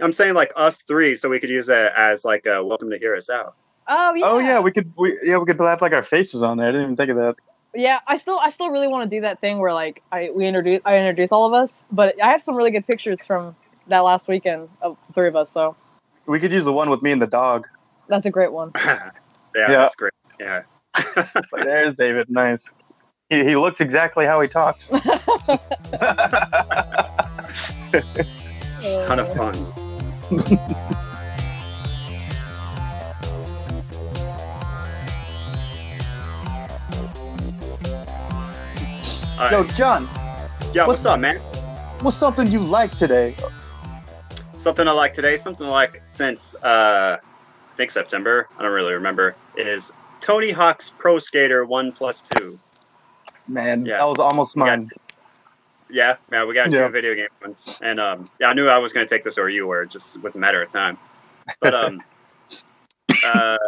I'm saying like us three, so we could use that as like a welcome to Hear Us Out. Oh yeah. Oh yeah, we could. We, yeah, we could have like our faces on there. I didn't even think of that. Yeah, I still, I still really want to do that thing where like I we introduce, I introduce all of us. But I have some really good pictures from that last weekend of the three of us. So we could use the one with me and the dog. That's a great one. yeah, yeah, that's great. Yeah. There's David. Nice. He, he looks exactly how he talks. Ton of fun. Right. Yo, John. Yeah, what's, what's up, man? What's something you like today? Something I like today, something I like since, uh, I think September, I don't really remember, is Tony Hawk's Pro Skater One Plus Two. Man, yeah. That was almost mine. Got, yeah, yeah, we got yeah. two video game ones, and um, yeah, I knew I was going to take this or you were. It just was a matter of time. But um, uh,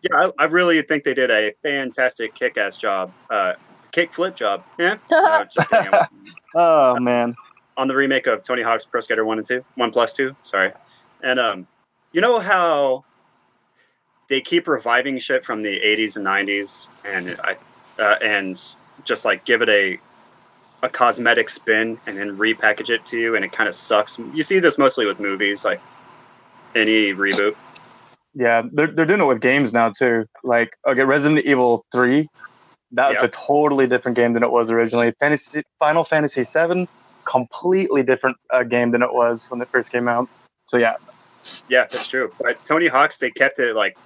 yeah, I, I really think they did a fantastic kick-ass job, uh, kick-flip job. Yeah. No, just kidding. Oh man, on the remake of Tony Hawk's Pro Skater One and Two, One Plus Two. Sorry, and um, you know how they keep reviving shit from the eighties and nineties, and I uh, and just like give it a a cosmetic spin and then repackage it to you, and it kind of sucks. You see this mostly with movies, like any reboot. Yeah, they're they're doing it with games now too. Like okay, Resident Evil three, that's yep. a totally different game than it was originally. Fantasy, Final Fantasy seven, completely different uh, game than it was when it first came out. So yeah, yeah, that's true. But Tony Hawk's, they kept it like.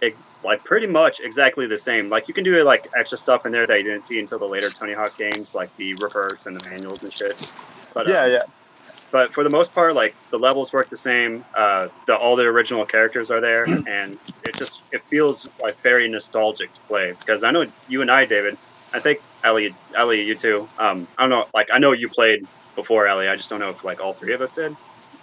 It, like pretty much exactly the same. Like you can do like extra stuff in there that you didn't see until the later Tony Hawk games, like the reverse and the manuals and shit. But, yeah, um, yeah. But for the most part, like the levels work the same. Uh, the all the original characters are there, and it just it feels like very nostalgic to play. Because I know you and I, David. I think Ellie, Ellie, you too. Um, I don't know. Like I know you played before, Ellie. I just don't know if like all three of us did.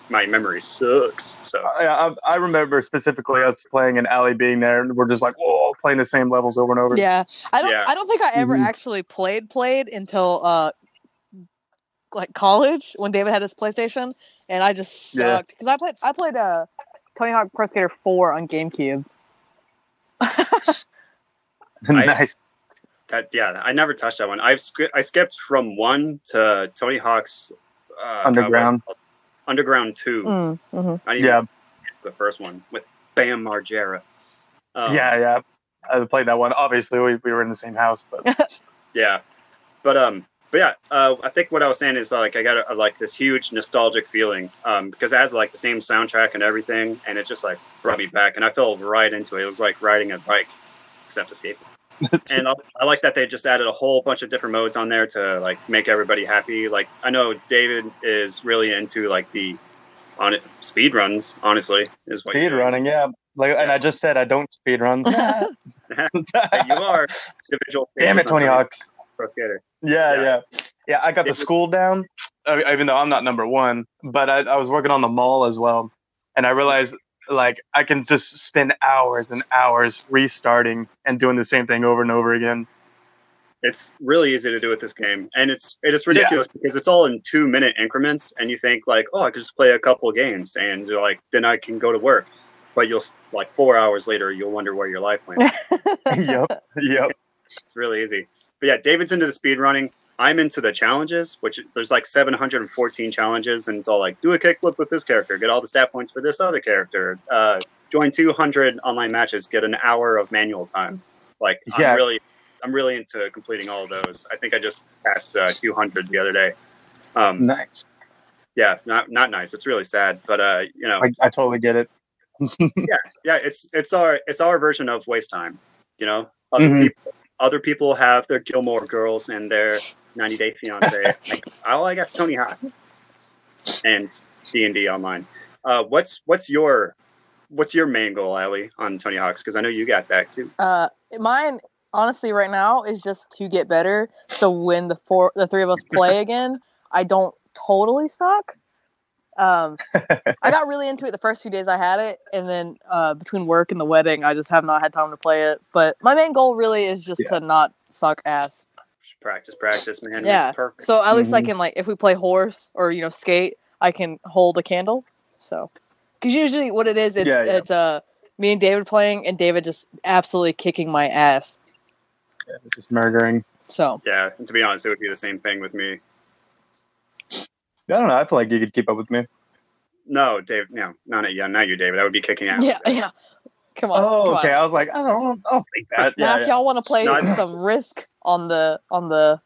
My memory sucks. So I, I remember specifically us playing and Allie being there, and we're just like, whoa, playing the same levels over and over. Yeah, I don't. Yeah. I don't think I ever mm-hmm. actually played played until uh, like college when David had his PlayStation, and I just sucked because yeah. I played. I played uh, Tony Hawk Pro Skater four on GameCube. Nice. I, that, yeah, I never touched that one. I've I skipped from one to Tony Hawk's uh, Underground. Uh, Underground two. Mm, mm-hmm. I yeah. The first one with Bam Margera. Um, yeah, yeah. I played that one. Obviously, we, we were in the same house, but yeah. But um, But yeah, uh, I think what I was saying is like I got a, like this huge nostalgic feeling um, because it has like the same soundtrack and everything, and it just like brought me back, and I fell right into it. It was like riding a bike, except escape. And I, I like that they just added a whole bunch of different modes on there to like make everybody happy. Like I know David is really into like the on it, speed runs. Honestly, is what speed running, yeah. Like, and I just said I don't speed runs. You are individual. Damn it, Tony Hawk's Pro Skater. Yeah, yeah, yeah, yeah. I got the school down, even though I'm not number one. But I, I was working on the mall as well, and I realized like I can just spend hours and hours restarting and doing the same thing over and over again. It's really easy to do with this game, and it's it is ridiculous yeah. because it's all in two minute increments, and you think like, oh, I could just play a couple of games, and you're like, then I can go to work. But you'll like four hours later, you'll wonder where your life went. Yep, yep. It's really easy. But yeah, David's into the speed running. I'm into the challenges, which there's like seven hundred fourteen challenges, and it's all like do a kickflip with this character, get all the stat points for this other character, uh, join two hundred online matches, get an hour of manual time. Like yeah. I'm really, I'm really into completing all of those. I think I just passed uh, two hundred the other day. Um, nice. Yeah, not not nice. It's really sad, but uh, you know, I, I totally get it. yeah, yeah. It's it's our it's our version of waste time. You know, other mm-hmm. people. Other people have their Gilmore Girls and their ninety Day Fiance. Like, all I got is Tony Hawk and D and D online. Uh, what's what's your what's your main goal, Allie, on Tony Hawk's? Because I know you got that too. Uh, mine, honestly, right now is just to get better. So when the four, the three of us play again, I don't totally suck. Um, I got really into it the first few days I had it, and then uh, between work and the wedding, I just have not had time to play it. But my main goal really is just yeah. to not suck ass. Practice, practice, man. Yeah. It's perfect. So at least mm-hmm. I can like, if we play horse or you know skate, I can hold a candle. So, because usually what it is, it's yeah, yeah. it's uh me and David playing, and David just absolutely kicking my ass. Yeah, just murdering. So yeah, and to be honest, it would be the same thing with me. I don't know. I feel like you could keep up with me. No, Dave. No, not you. Not you, David. I would be kicking out. Yeah, yeah. Come on. Oh, come okay. On. I was like, I don't. I don't think that. Now, yeah, if yeah. y'all want to play not... some Risk on the on the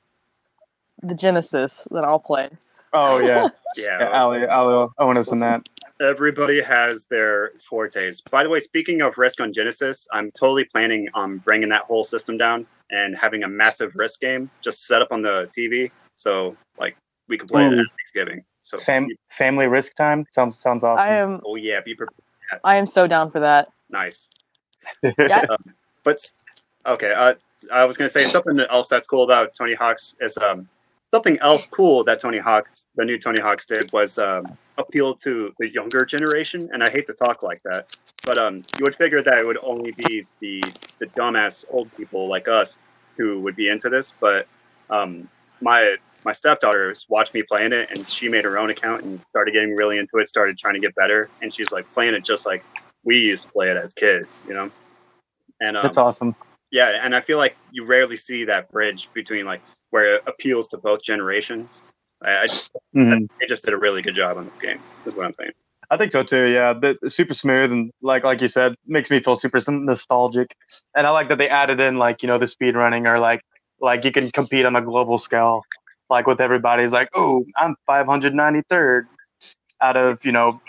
the Genesis, then I'll play. Oh yeah, yeah. yeah Allie, Allie, Owen is on that. Everybody has their fortes. By the way, speaking of Risk on Genesis, I'm totally planning on bringing that whole system down and having a massive Risk game just set up on the T V. So like. We can play Ooh. It at Thanksgiving. So Fam- family Risk time sounds sounds awesome. I am, oh yeah, be prepared. Yeah. I am so down for that. Nice. Yeah. Um, but okay, uh, I was gonna say something else that's cool about Tony Hawk's is um something else cool that Tony Hawk's the new Tony Hawk's did was um appeal to the younger generation. And I hate to talk like that, but um you would figure that it would only be the the dumbass old people like us who would be into this, but um my My stepdaughter's watched me playing it, and she made her own account and started getting really into it, started trying to get better. And she's like playing it just like we used to play it as kids, you know? And um, that's awesome. Yeah. And I feel like you rarely see that bridge between like where it appeals to both generations. I, I just, mm-hmm. They just did a really good job on the game is what I'm saying. I think so too. Yeah. But super smooth. And like, like you said, makes me feel super nostalgic. And I like that they added in like, you know, the speed running or like, like you can compete on a global scale. Like with everybody's like, oh, I'm five hundred ninety-third out of, you know,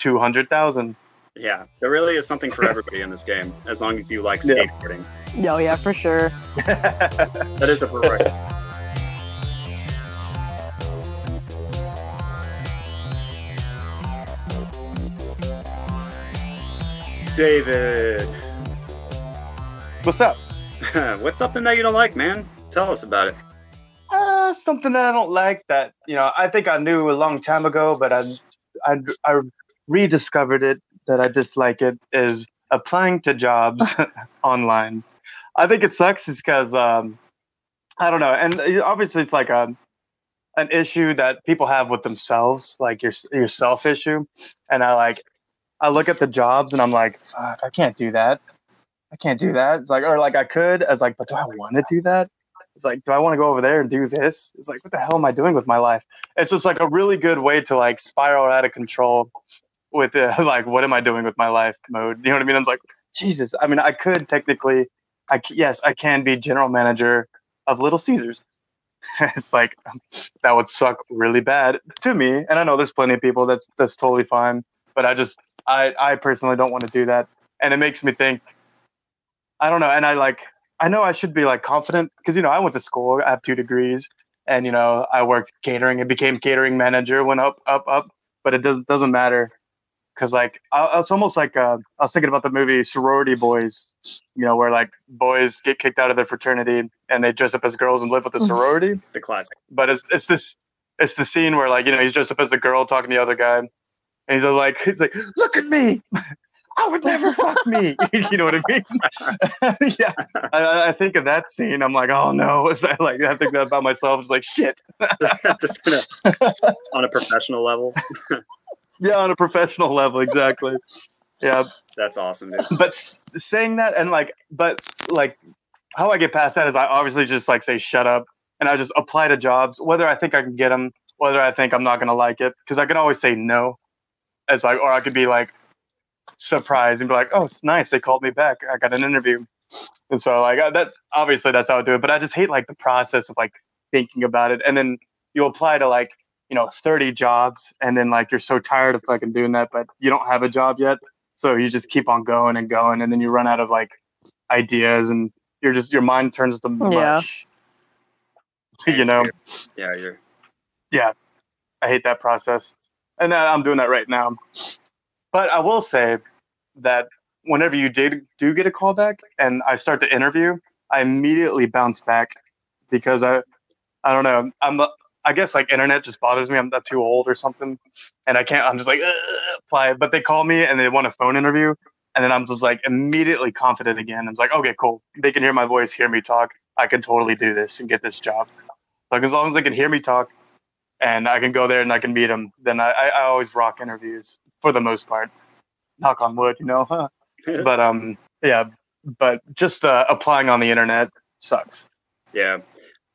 two hundred thousand. Yeah, there really is something for everybody in this game, as long as you like skateboarding. Yeah. Oh, yeah, for sure. That is a prerequisite. David. What's up? What's something that you don't like, man? Tell us about it. Uh, something that I don't like that, you know, I think I knew a long time ago, but I, I, I rediscovered it, that I dislike it, is applying to jobs online. I think it sucks is because, um, I don't know. And obviously it's like a, an issue that people have with themselves, like your, your self issue. And I like, I look at the jobs and I'm like, fuck, I can't do that. I can't do that. It's like, or like I could, I was like, but do I want to do that? It's like, do I want to go over there and do this? It's like, what the hell am I doing with my life? It's just like a really good way to like spiral out of control with the, like, what am I doing with my life mode? You know what I mean? I'm like, Jesus. I mean, I could technically, I yes, I can be general manager of Little Caesars. It's like, that would suck really bad to me. And I know there's plenty of people that's that's totally fine. But I just, I, I personally don't want to do that. And it makes me think, I don't know. And I like, I know I should be like confident because, you know, I went to school, I have two degrees and, you know, I worked catering and became catering manager, went up, up, up. But it doesn't, doesn't matter. Cause like, I, it's almost like, uh, I was thinking about the movie Sorority Boys, you know, where like boys get kicked out of their fraternity and they dress up as girls and live with the sorority. The classic. But it's, it's this, it's the scene where like, you know, he's dressed up as a girl talking to the other guy. And he's like, he's like, look at me. I would never fuck me. You know what I mean? Yeah. I, I think of that scene. I'm like, oh no. It's like, I think that about myself. It's like, shit. Just gonna, on a professional level. Yeah. On a professional level. Exactly. Yeah. That's awesome, dude. But saying that and like, but like how I get past that is I obviously just like say, shut up. And I just apply to jobs, whether I think I can get them, whether I think I'm not going to like it. Cause I can always say no. It's like, or I could be like surprised and be like, "Oh, it's nice. They called me back. I got an interview." And so, like that, obviously, that's how I do it. But I just hate like the process of like thinking about it, and then you apply to like you know thirty jobs, and then like you're so tired of fucking doing that, but you don't have a job yet, so you just keep on going and going, and then you run out of like ideas, and you're just your mind turns to mush. Yeah. You know. Yeah, you're. Yeah, I hate that process. And I'm doing that right now. But I will say that whenever you did, do get a call back and I start to interview, I immediately bounce back because I I don't know. I'm I guess like internet just bothers me. I'm not too old or something. And I can't, I'm just like, apply. But they call me and they want a phone interview. And then I'm just like immediately confident again. I'm like, okay, cool. They can hear my voice, hear me talk. I can totally do this and get this job. Like as long as they can hear me talk, and I can go there and I can meet them. Then I, I always rock interviews for the most part. Knock on wood, you know. But um, yeah. But just uh, applying on the internet sucks. Yeah,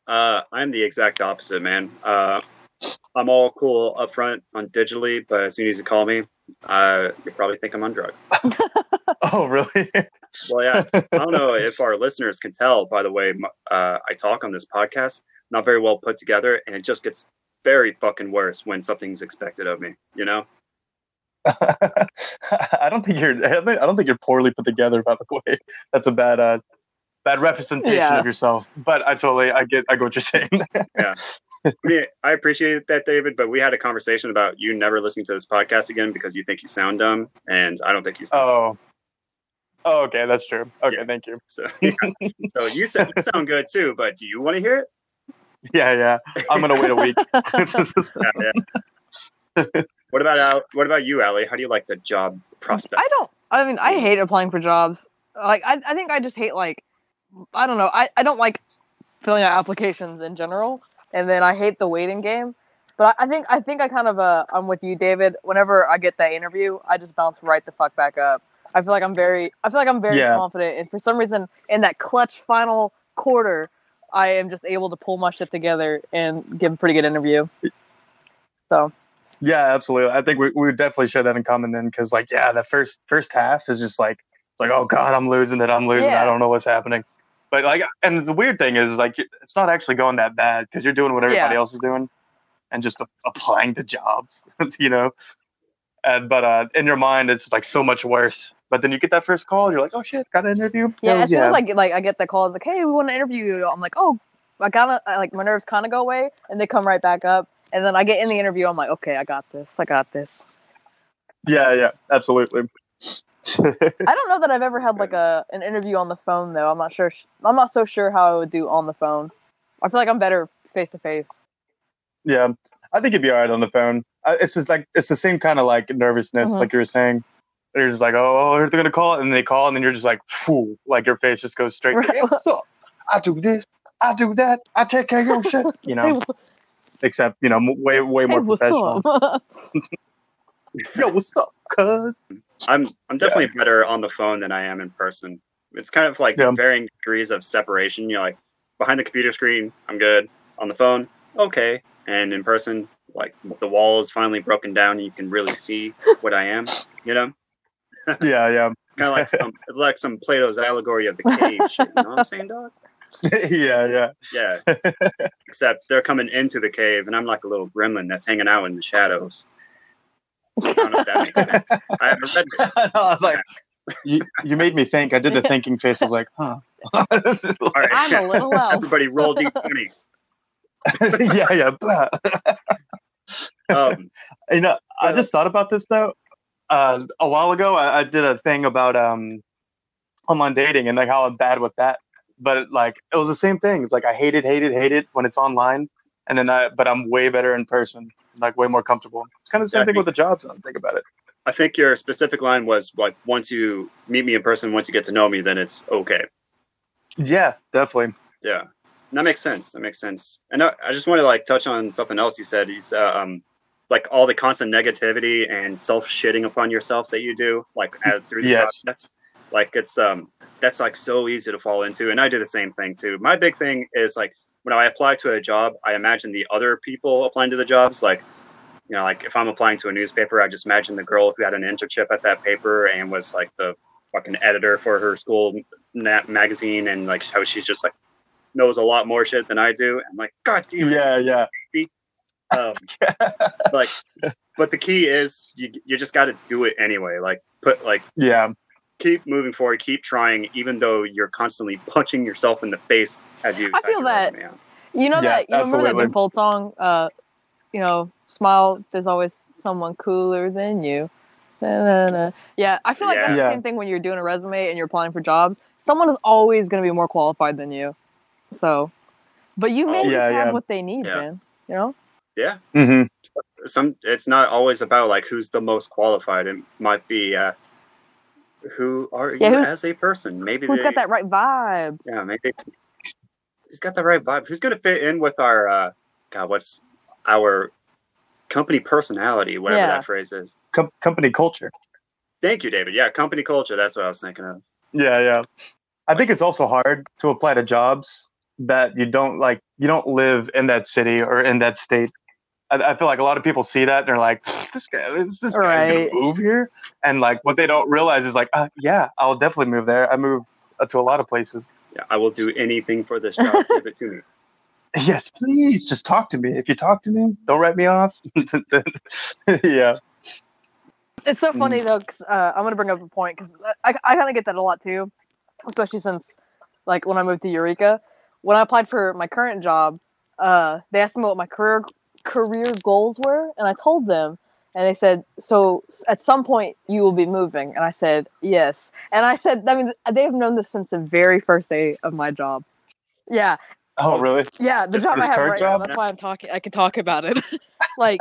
uh, I'm the exact opposite, man. Uh, I'm all cool up front on digitally, but as soon as you call me, uh, you probably think I'm on drugs. Oh, really? Well, yeah. I don't know if our listeners can tell by the way uh, I talk on this podcast. Not very well put together, and it just gets very fucking worse when something's expected of me, you know? I don't think you're, I don't think you're poorly put together, by the way. That's a bad, uh, bad representation yeah. of yourself, but I totally, I get, I get what you're saying. Yeah. I mean, I appreciate that, David, but we had a conversation about you never listening to this podcast again because you think you sound dumb, and I don't think you sound oh. dumb. Oh, okay. That's true. Okay. Yeah. Thank you. So, yeah. So you sound, you sound good too, but do you want to hear it? Yeah, yeah. I'm gonna wait a week. Yeah, yeah. What about Al- what about you, Allie? How do you like the job prospect? I don't. I mean, I hate applying for jobs. Like, I, I think I just hate like, I don't know. I, I don't like filling out applications in general, and then I hate the waiting game. But I, I think I think I kind of uh, I'm with you, David. Whenever I get that interview, I just bounce right the fuck back up. I feel like I'm very. I feel like I'm very yeah. confident, and for some reason, in that clutch final quarter. I am just able to pull my shit together and give a pretty good interview. So, yeah, absolutely. I think we we would definitely share that in common then, because like, yeah, the first first half is just like, like, oh god, I'm losing it, I'm losing, yeah. I don't know what's happening. But like, and the weird thing is like, it's not actually going that bad because you're doing what everybody yeah. else is doing, and just applying to jobs, you know. And but uh, in your mind, it's like so much worse. But then you get that first call, you're like, oh shit, got an interview? Yeah, was, as soon yeah. as I get, like, I get the call, it's like, hey, we want to interview you. I'm like, oh, I gotta, I, like, my nerves kind of go away, and they come right back up. And then I get in the interview, I'm like, okay, I got this, I got this. Yeah, yeah, absolutely. I don't know that I've ever had, like, a an interview on the phone, though. I'm not sure, I'm not so sure how I would do on the phone. I feel like I'm better face-to-face. Yeah, I think you'd be all right on the phone. It's just, like, it's the same kind of, like, nervousness, mm-hmm. like you were saying. They're just like, oh, they're gonna call it, and they call, and then you're just like, phew, like your face just goes straight. Right. Hey, what's up? I do this, I do that, I take care of your shit, you know. Hey, except you know, way way more hey, what's professional. Up? Yo, what's up, cuz? I'm I'm definitely yeah. better on the phone than I am in person. It's kind of like yeah. varying degrees of separation. You're like behind the computer screen, I'm good. On the phone, okay, and in person, like the wall is finally broken down, and you can really see what I am, you know. Yeah, yeah. Kind of like some, it's like some Plato's allegory of the cave shit. You know what I'm saying, dog? yeah, yeah. Yeah. Except they're coming into the cave, and I'm like a little gremlin that's hanging out in the shadows. I don't know if that makes sense. I haven't read it. I, I was like, you, you made me think. I did the thinking face. I was like, huh. All right. I'm a little low. Everybody roll D twenty. yeah, yeah. Blah. Um, you know, I just thought about this, though. Uh, a while ago, I, I did a thing about um, online dating and like how I'm bad with that. But like, it was the same thing. It's like I hate it, hate it, hate it when it's online, and then I. But I'm way better in person, like way more comfortable. It's kind of the same yeah, thing think, with the jobs. I think about it. I think your specific line was like, once you meet me in person, once you get to know me, then it's okay. Yeah, definitely. Yeah, and that makes sense. That makes sense. And I, I just want to like touch on something else you said. You said, um, like all the constant negativity and self-shitting upon yourself that you do, like through the yes. process. Like it's um, that's like so easy to fall into, and I do the same thing too. My big thing is like when I apply to a job, I imagine the other people applying to the jobs. Like, you know, like if I'm applying to a newspaper, I just imagine the girl who had an internship at that paper and was like the fucking editor for her school na- magazine, and like how she's just like knows a lot more shit than I do. I'm like, God damn. Yeah, yeah. um like but the key is you you just got to do it anyway, like put like yeah keep moving forward, keep trying, even though you're constantly punching yourself in the face as you I feel that out. You know, yeah, that you absolutely. Remember that Ben Folds song, uh you know, smile, there's always someone cooler than you, na, na, na. yeah I feel like yeah. that's yeah. the same thing when you're doing a resume and you're applying for jobs. Someone is always going to be more qualified than you, so but you may oh, just yeah, have yeah. what they need, yeah. man, you know. Yeah, mm-hmm. Some it's not always about like who's the most qualified. It might be uh, who are yeah, you as a person. Maybe who's they, got that right vibe. Yeah, maybe who's got the right vibe. Who's gonna fit in with our uh, God? What's our company personality? Whatever yeah. that phrase is. Com- company culture. Thank you, David. Yeah, company culture. That's what I was thinking of. Yeah, yeah. I think it's also hard to apply to jobs that you don't like. You don't live in that city or in that state. I feel like a lot of people see that and they're like, this guy, this guy's right. going to move here. And like what they don't realize is like, uh, yeah, I'll definitely move there. I move uh, to a lot of places. Yeah, I will do anything for this job. Give it to me. Yes, please. Just talk to me. If you talk to me, don't write me off. yeah. It's so funny though, because uh, I'm going to bring up a point because I, I kind of get that a lot too, especially since like when I moved to Eureka. When I applied for my current job, uh, they asked me what my career career goals were, and I told them, and they said, so at some point you will be moving, and I said yes, and I said, I mean, they have known this since the very first day of my job. Yeah. Oh, really? Yeah, the this, job this I have right job? now. That's why I'm talking. I can talk about it. like,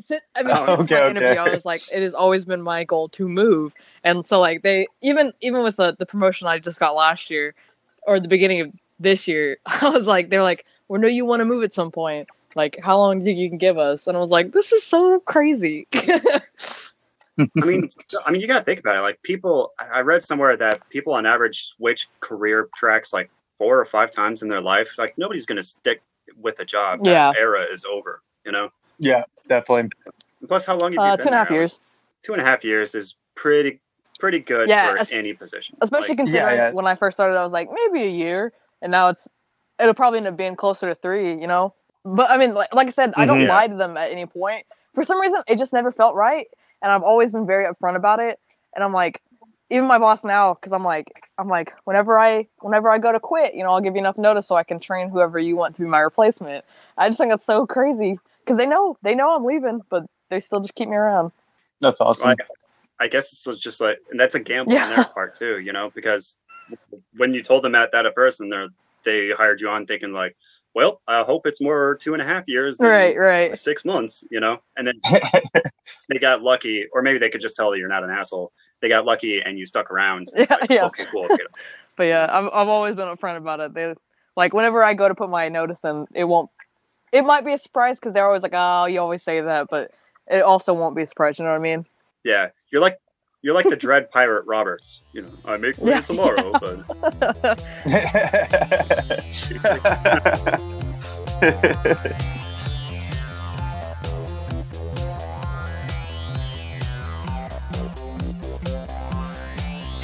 sit, I mean, oh, since okay, my okay. interview, I was like, it has always been my goal to move, and so like they even even with the the promotion I just got last year, or the beginning of this year, I was like, they're like, well, no, you want to move at some point. Like, how long do you think you can give us? And I was like, this is so crazy. I mean, I mean, you got to think about it. Like, people, I read somewhere that people on average switch career tracks like four or five times in their life. Like, nobody's going to stick with a job. That yeah. era is over, you know? Yeah, definitely. And plus, how long have you uh, been Two and a half around? years. Two and a half years is pretty, pretty good yeah, for as- any position. Especially like, considering yeah, yeah. when I first started, I was like, maybe a year. And now it's, it'll probably end up being closer to three, you know? But I mean, like, like I said, I don't yeah. lie to them at any point. For some reason, it just never felt right. And I've always been very upfront about it. And I'm like, even my boss now, because I'm like, I'm like, whenever I, whenever I go to quit, you know, I'll give you enough notice so I can train whoever you want to be my replacement. I just think that's so crazy because they know, they know I'm leaving, but they still just keep me around. That's awesome. Well, I, I guess it's just like, and that's a gamble yeah. on their part too, you know, because when you told them that that at first, and they they hired you on thinking like, well, I hope it's more two and a half years than right, right. six months, you know? And then they got lucky, or maybe they could just tell that you're not an asshole. They got lucky and you stuck around. Yeah, like, yeah. Okay, cool. Okay. But yeah, I've, I've always been upfront about it. They like, whenever I go to put my notice in, it won't, it might be a surprise because they're always like, oh, you always say that, but it also won't be a surprise, you know what I mean? Yeah, you're like, You're like the Dread Pirate Roberts. You know, I make money yeah. tomorrow, but...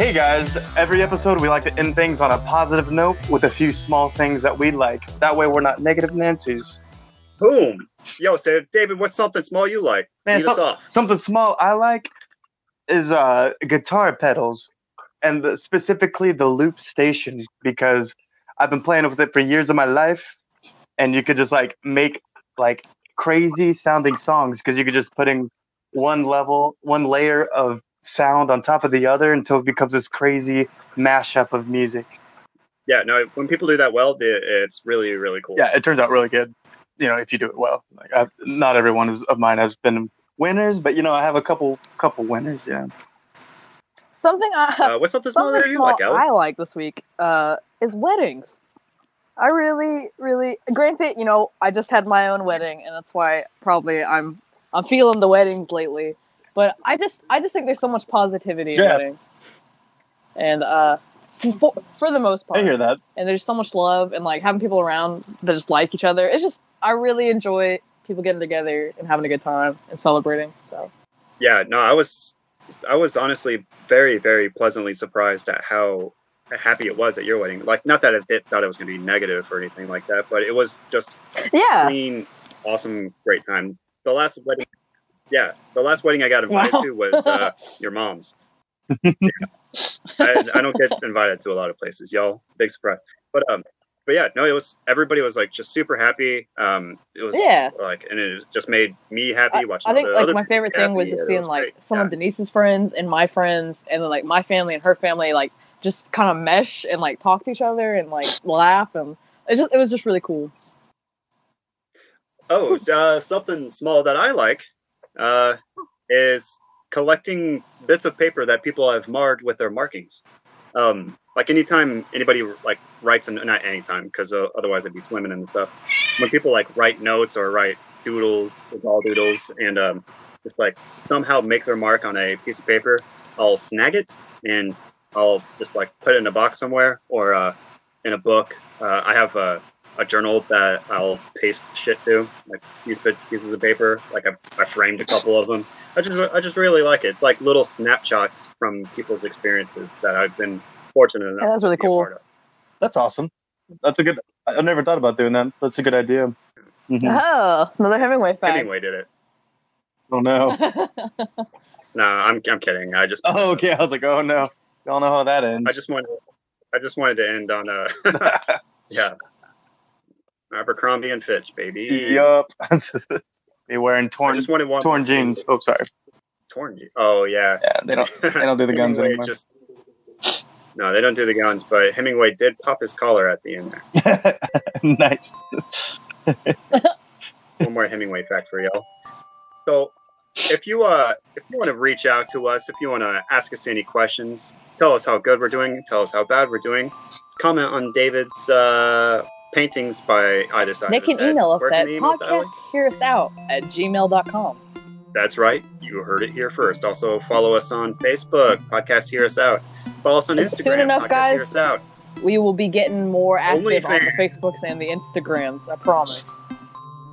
Hey guys, every episode we like to end things on a positive note with a few small things that we like. That way we're not negative Nancy's. Boom. Yo, so David, what's something small you like? Man, some, something small I like is uh, guitar pedals, and the, specifically the loop station, because I've been playing with it for years of my life, and you could just like make like crazy sounding songs because you could just put in one level, one layer of sound on top of the other until it becomes this crazy mashup of music. Yeah, no, when people do that well, it's really, really cool. Yeah, it turns out really good. You know, if you do it well, like I've, not everyone is, of mine has been winners, but you know, I have a couple, couple winners. Yeah. Something I have, uh, what's something small that you like, Alec? I like this week uh, is weddings. I really, really. Granted, you know, I just had my own wedding, and that's why probably I'm, I'm feeling the weddings lately. But I just, I just think there's so much positivity yeah. in weddings, and uh, for, for the most part, I hear that. And there's so much love, and like having people around that just like each other. It's just, I really enjoy people getting together and having a good time and celebrating. So, yeah, no, I was, I was honestly very, very pleasantly surprised at how happy it was at your wedding. Like, not that I thought it was going to be negative or anything like that, but it was just yeah, clean, awesome, great time. The last wedding. Yeah, the last wedding I got invited wow. to was uh, your mom's. Yeah. I, I don't get invited to a lot of places, y'all. Big surprise. But um, but yeah, no, it was, everybody was like just super happy. Um, it was yeah. like, and it just made me happy I, watching. I think the like other my favorite thing happy. was just yeah, seeing was like great. some yeah. of Denise's friends and my friends, and then like my family and her family, like just kind of mesh and like talk to each other and like laugh, and it just it was just really cool. Oh, uh, something small that I like. Uh, is collecting bits of paper that people have marred with their markings. Um, like anytime anybody like writes, and not anytime, because uh, otherwise I'd be swimming and stuff. When people like write notes or write doodles, ball doodles, and um, just like somehow make their mark on a piece of paper, I'll snag it and I'll just like put it in a box somewhere or uh, in a book. Uh, I have a. a journal that I'll paste shit to, like these pieces of paper. Like I, I framed a couple of them. I just, I just really like it. It's like little snapshots from people's experiences that I've been fortunate enough. Yeah, that's really to be cool. A part of. That's awesome. That's a good. I never thought about doing that. That's a good idea. Mm-hmm. Oh, another Hemingway fact. Hemingway did it. Oh no. No, I'm, I'm kidding. I just. Oh okay. I was like, oh no. Y'all know how that ends. I just wanted, I just wanted to end on a. Yeah. Abercrombie and Fitch, baby. Yup. They wearing torn, just wanted one torn jeans. Oh, sorry. Torn jeans. Oh, yeah. Yeah, they don't. They don't do the guns anymore. Just, no, they don't do the guns. But Hemingway did pop his collar at the end there. Nice. One more Hemingway fact for y'all. So, if you uh, if you want to reach out to us, if you want to ask us any questions, tell us how good we're doing, tell us how bad we're doing, comment on David's. Uh, Paintings by either side. They can email us at podcast hear us out at gmail dot com. That's right. You heard it here first. Also, follow us on Facebook, Podcast Hear Us Out. Follow us on Instagram. Soon enough, guys, we will be getting more active on the Facebooks and the Instagrams. I promise.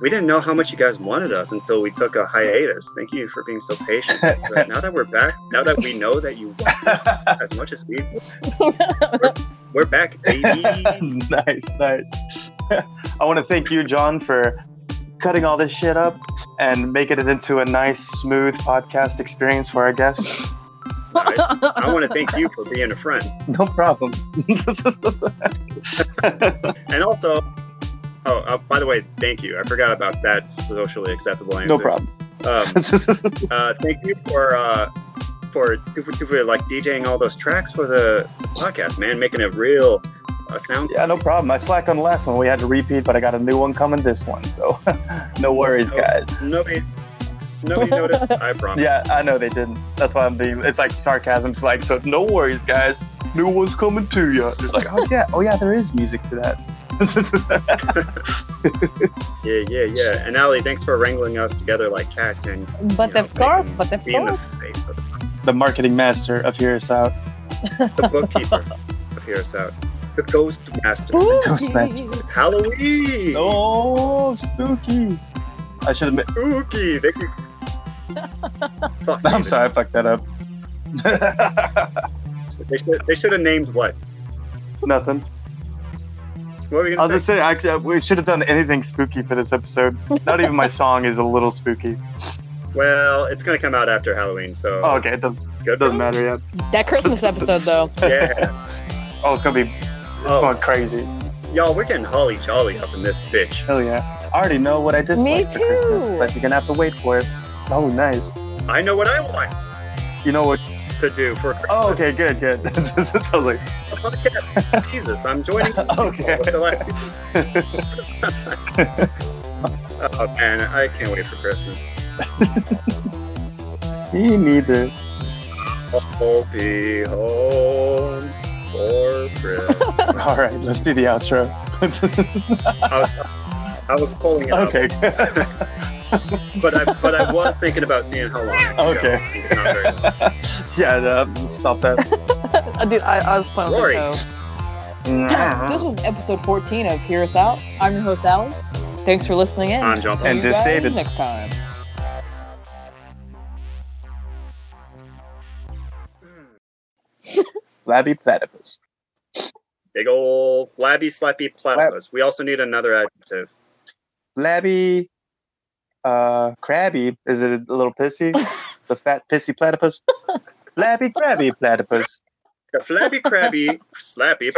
We didn't know how much you guys wanted us until we took a hiatus. Thank you for being so patient. But now that we're back, now that we know that you want us as much as we we're, we're back, baby. Nice, nice. I want to thank you, John, for cutting all this shit up and making it into a nice, smooth podcast experience for our guests. Nice. I want to thank you for being a friend. No problem. And also... Oh, uh, by the way, thank you. I forgot about that socially acceptable answer. No problem. Um, uh, thank you for uh, for, for, for like DJing all those tracks for the podcast, man, making it real uh, sound. Yeah, no problem. I slacked on the last one. We had to repeat, but I got a new one coming this one, so no worries, no, guys. Nobody, nobody noticed. I promise. Yeah, I know they didn't. That's why I'm being. It's like sarcasm. It's like, so no worries, guys. New one's coming to you. It's like, oh yeah, oh yeah, there is music to that. yeah, yeah, yeah. And Allie, thanks for wrangling us together like cats. And but of know, course, but of course, the, the marketing master of Hear Us Out, the bookkeeper of Hear Us Out, the ghost master. The ghost master. It's Halloween. Oh, spooky! I should admit, spooky. They can... Fuck, I'm sorry, I fucked that up. They should, they should have named what? Nothing. What were you gonna I'll say? I'll just say, I, we should have done anything spooky for this episode. Not even my song is a little spooky. Well, it's going to come out after Halloween, so... Oh, okay, it doesn't, it doesn't matter yet. That Christmas episode, though. Yeah. Oh, it's going to be it's oh. going crazy. Y'all, we're getting holly jolly up in this bitch. Hell yeah. I already know what I dislike for Christmas, but you're going to have to wait for it. Oh, nice. I know what I want. You know what... to do for Christmas. Oh, okay, good, good. Totally. Jesus, I'm joining you okay. with the last Oh, man, I can't wait for Christmas. Me neither. I'll be home for Christmas. All right, let's do the outro. I was, I was pulling it okay. up. Okay. But I, but I was thinking about seeing how long. Okay. So not very long. Yeah, uh, stop that. Dude, I, I was playing Rory. On the show. Mm-hmm. This was episode fourteen of Hear Us Out. I'm your host, Alan. Thanks for listening in. I'm Jonathan. And this David. Next time. Flabby platypus. Big ol' flabby, slappy platypus. Flab- we also need another adjective. Flabby. Uh, crabby. Is it a little pissy? The fat pissy platypus? Flabby crabby platypus. The flabby crabby slappy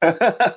platypus.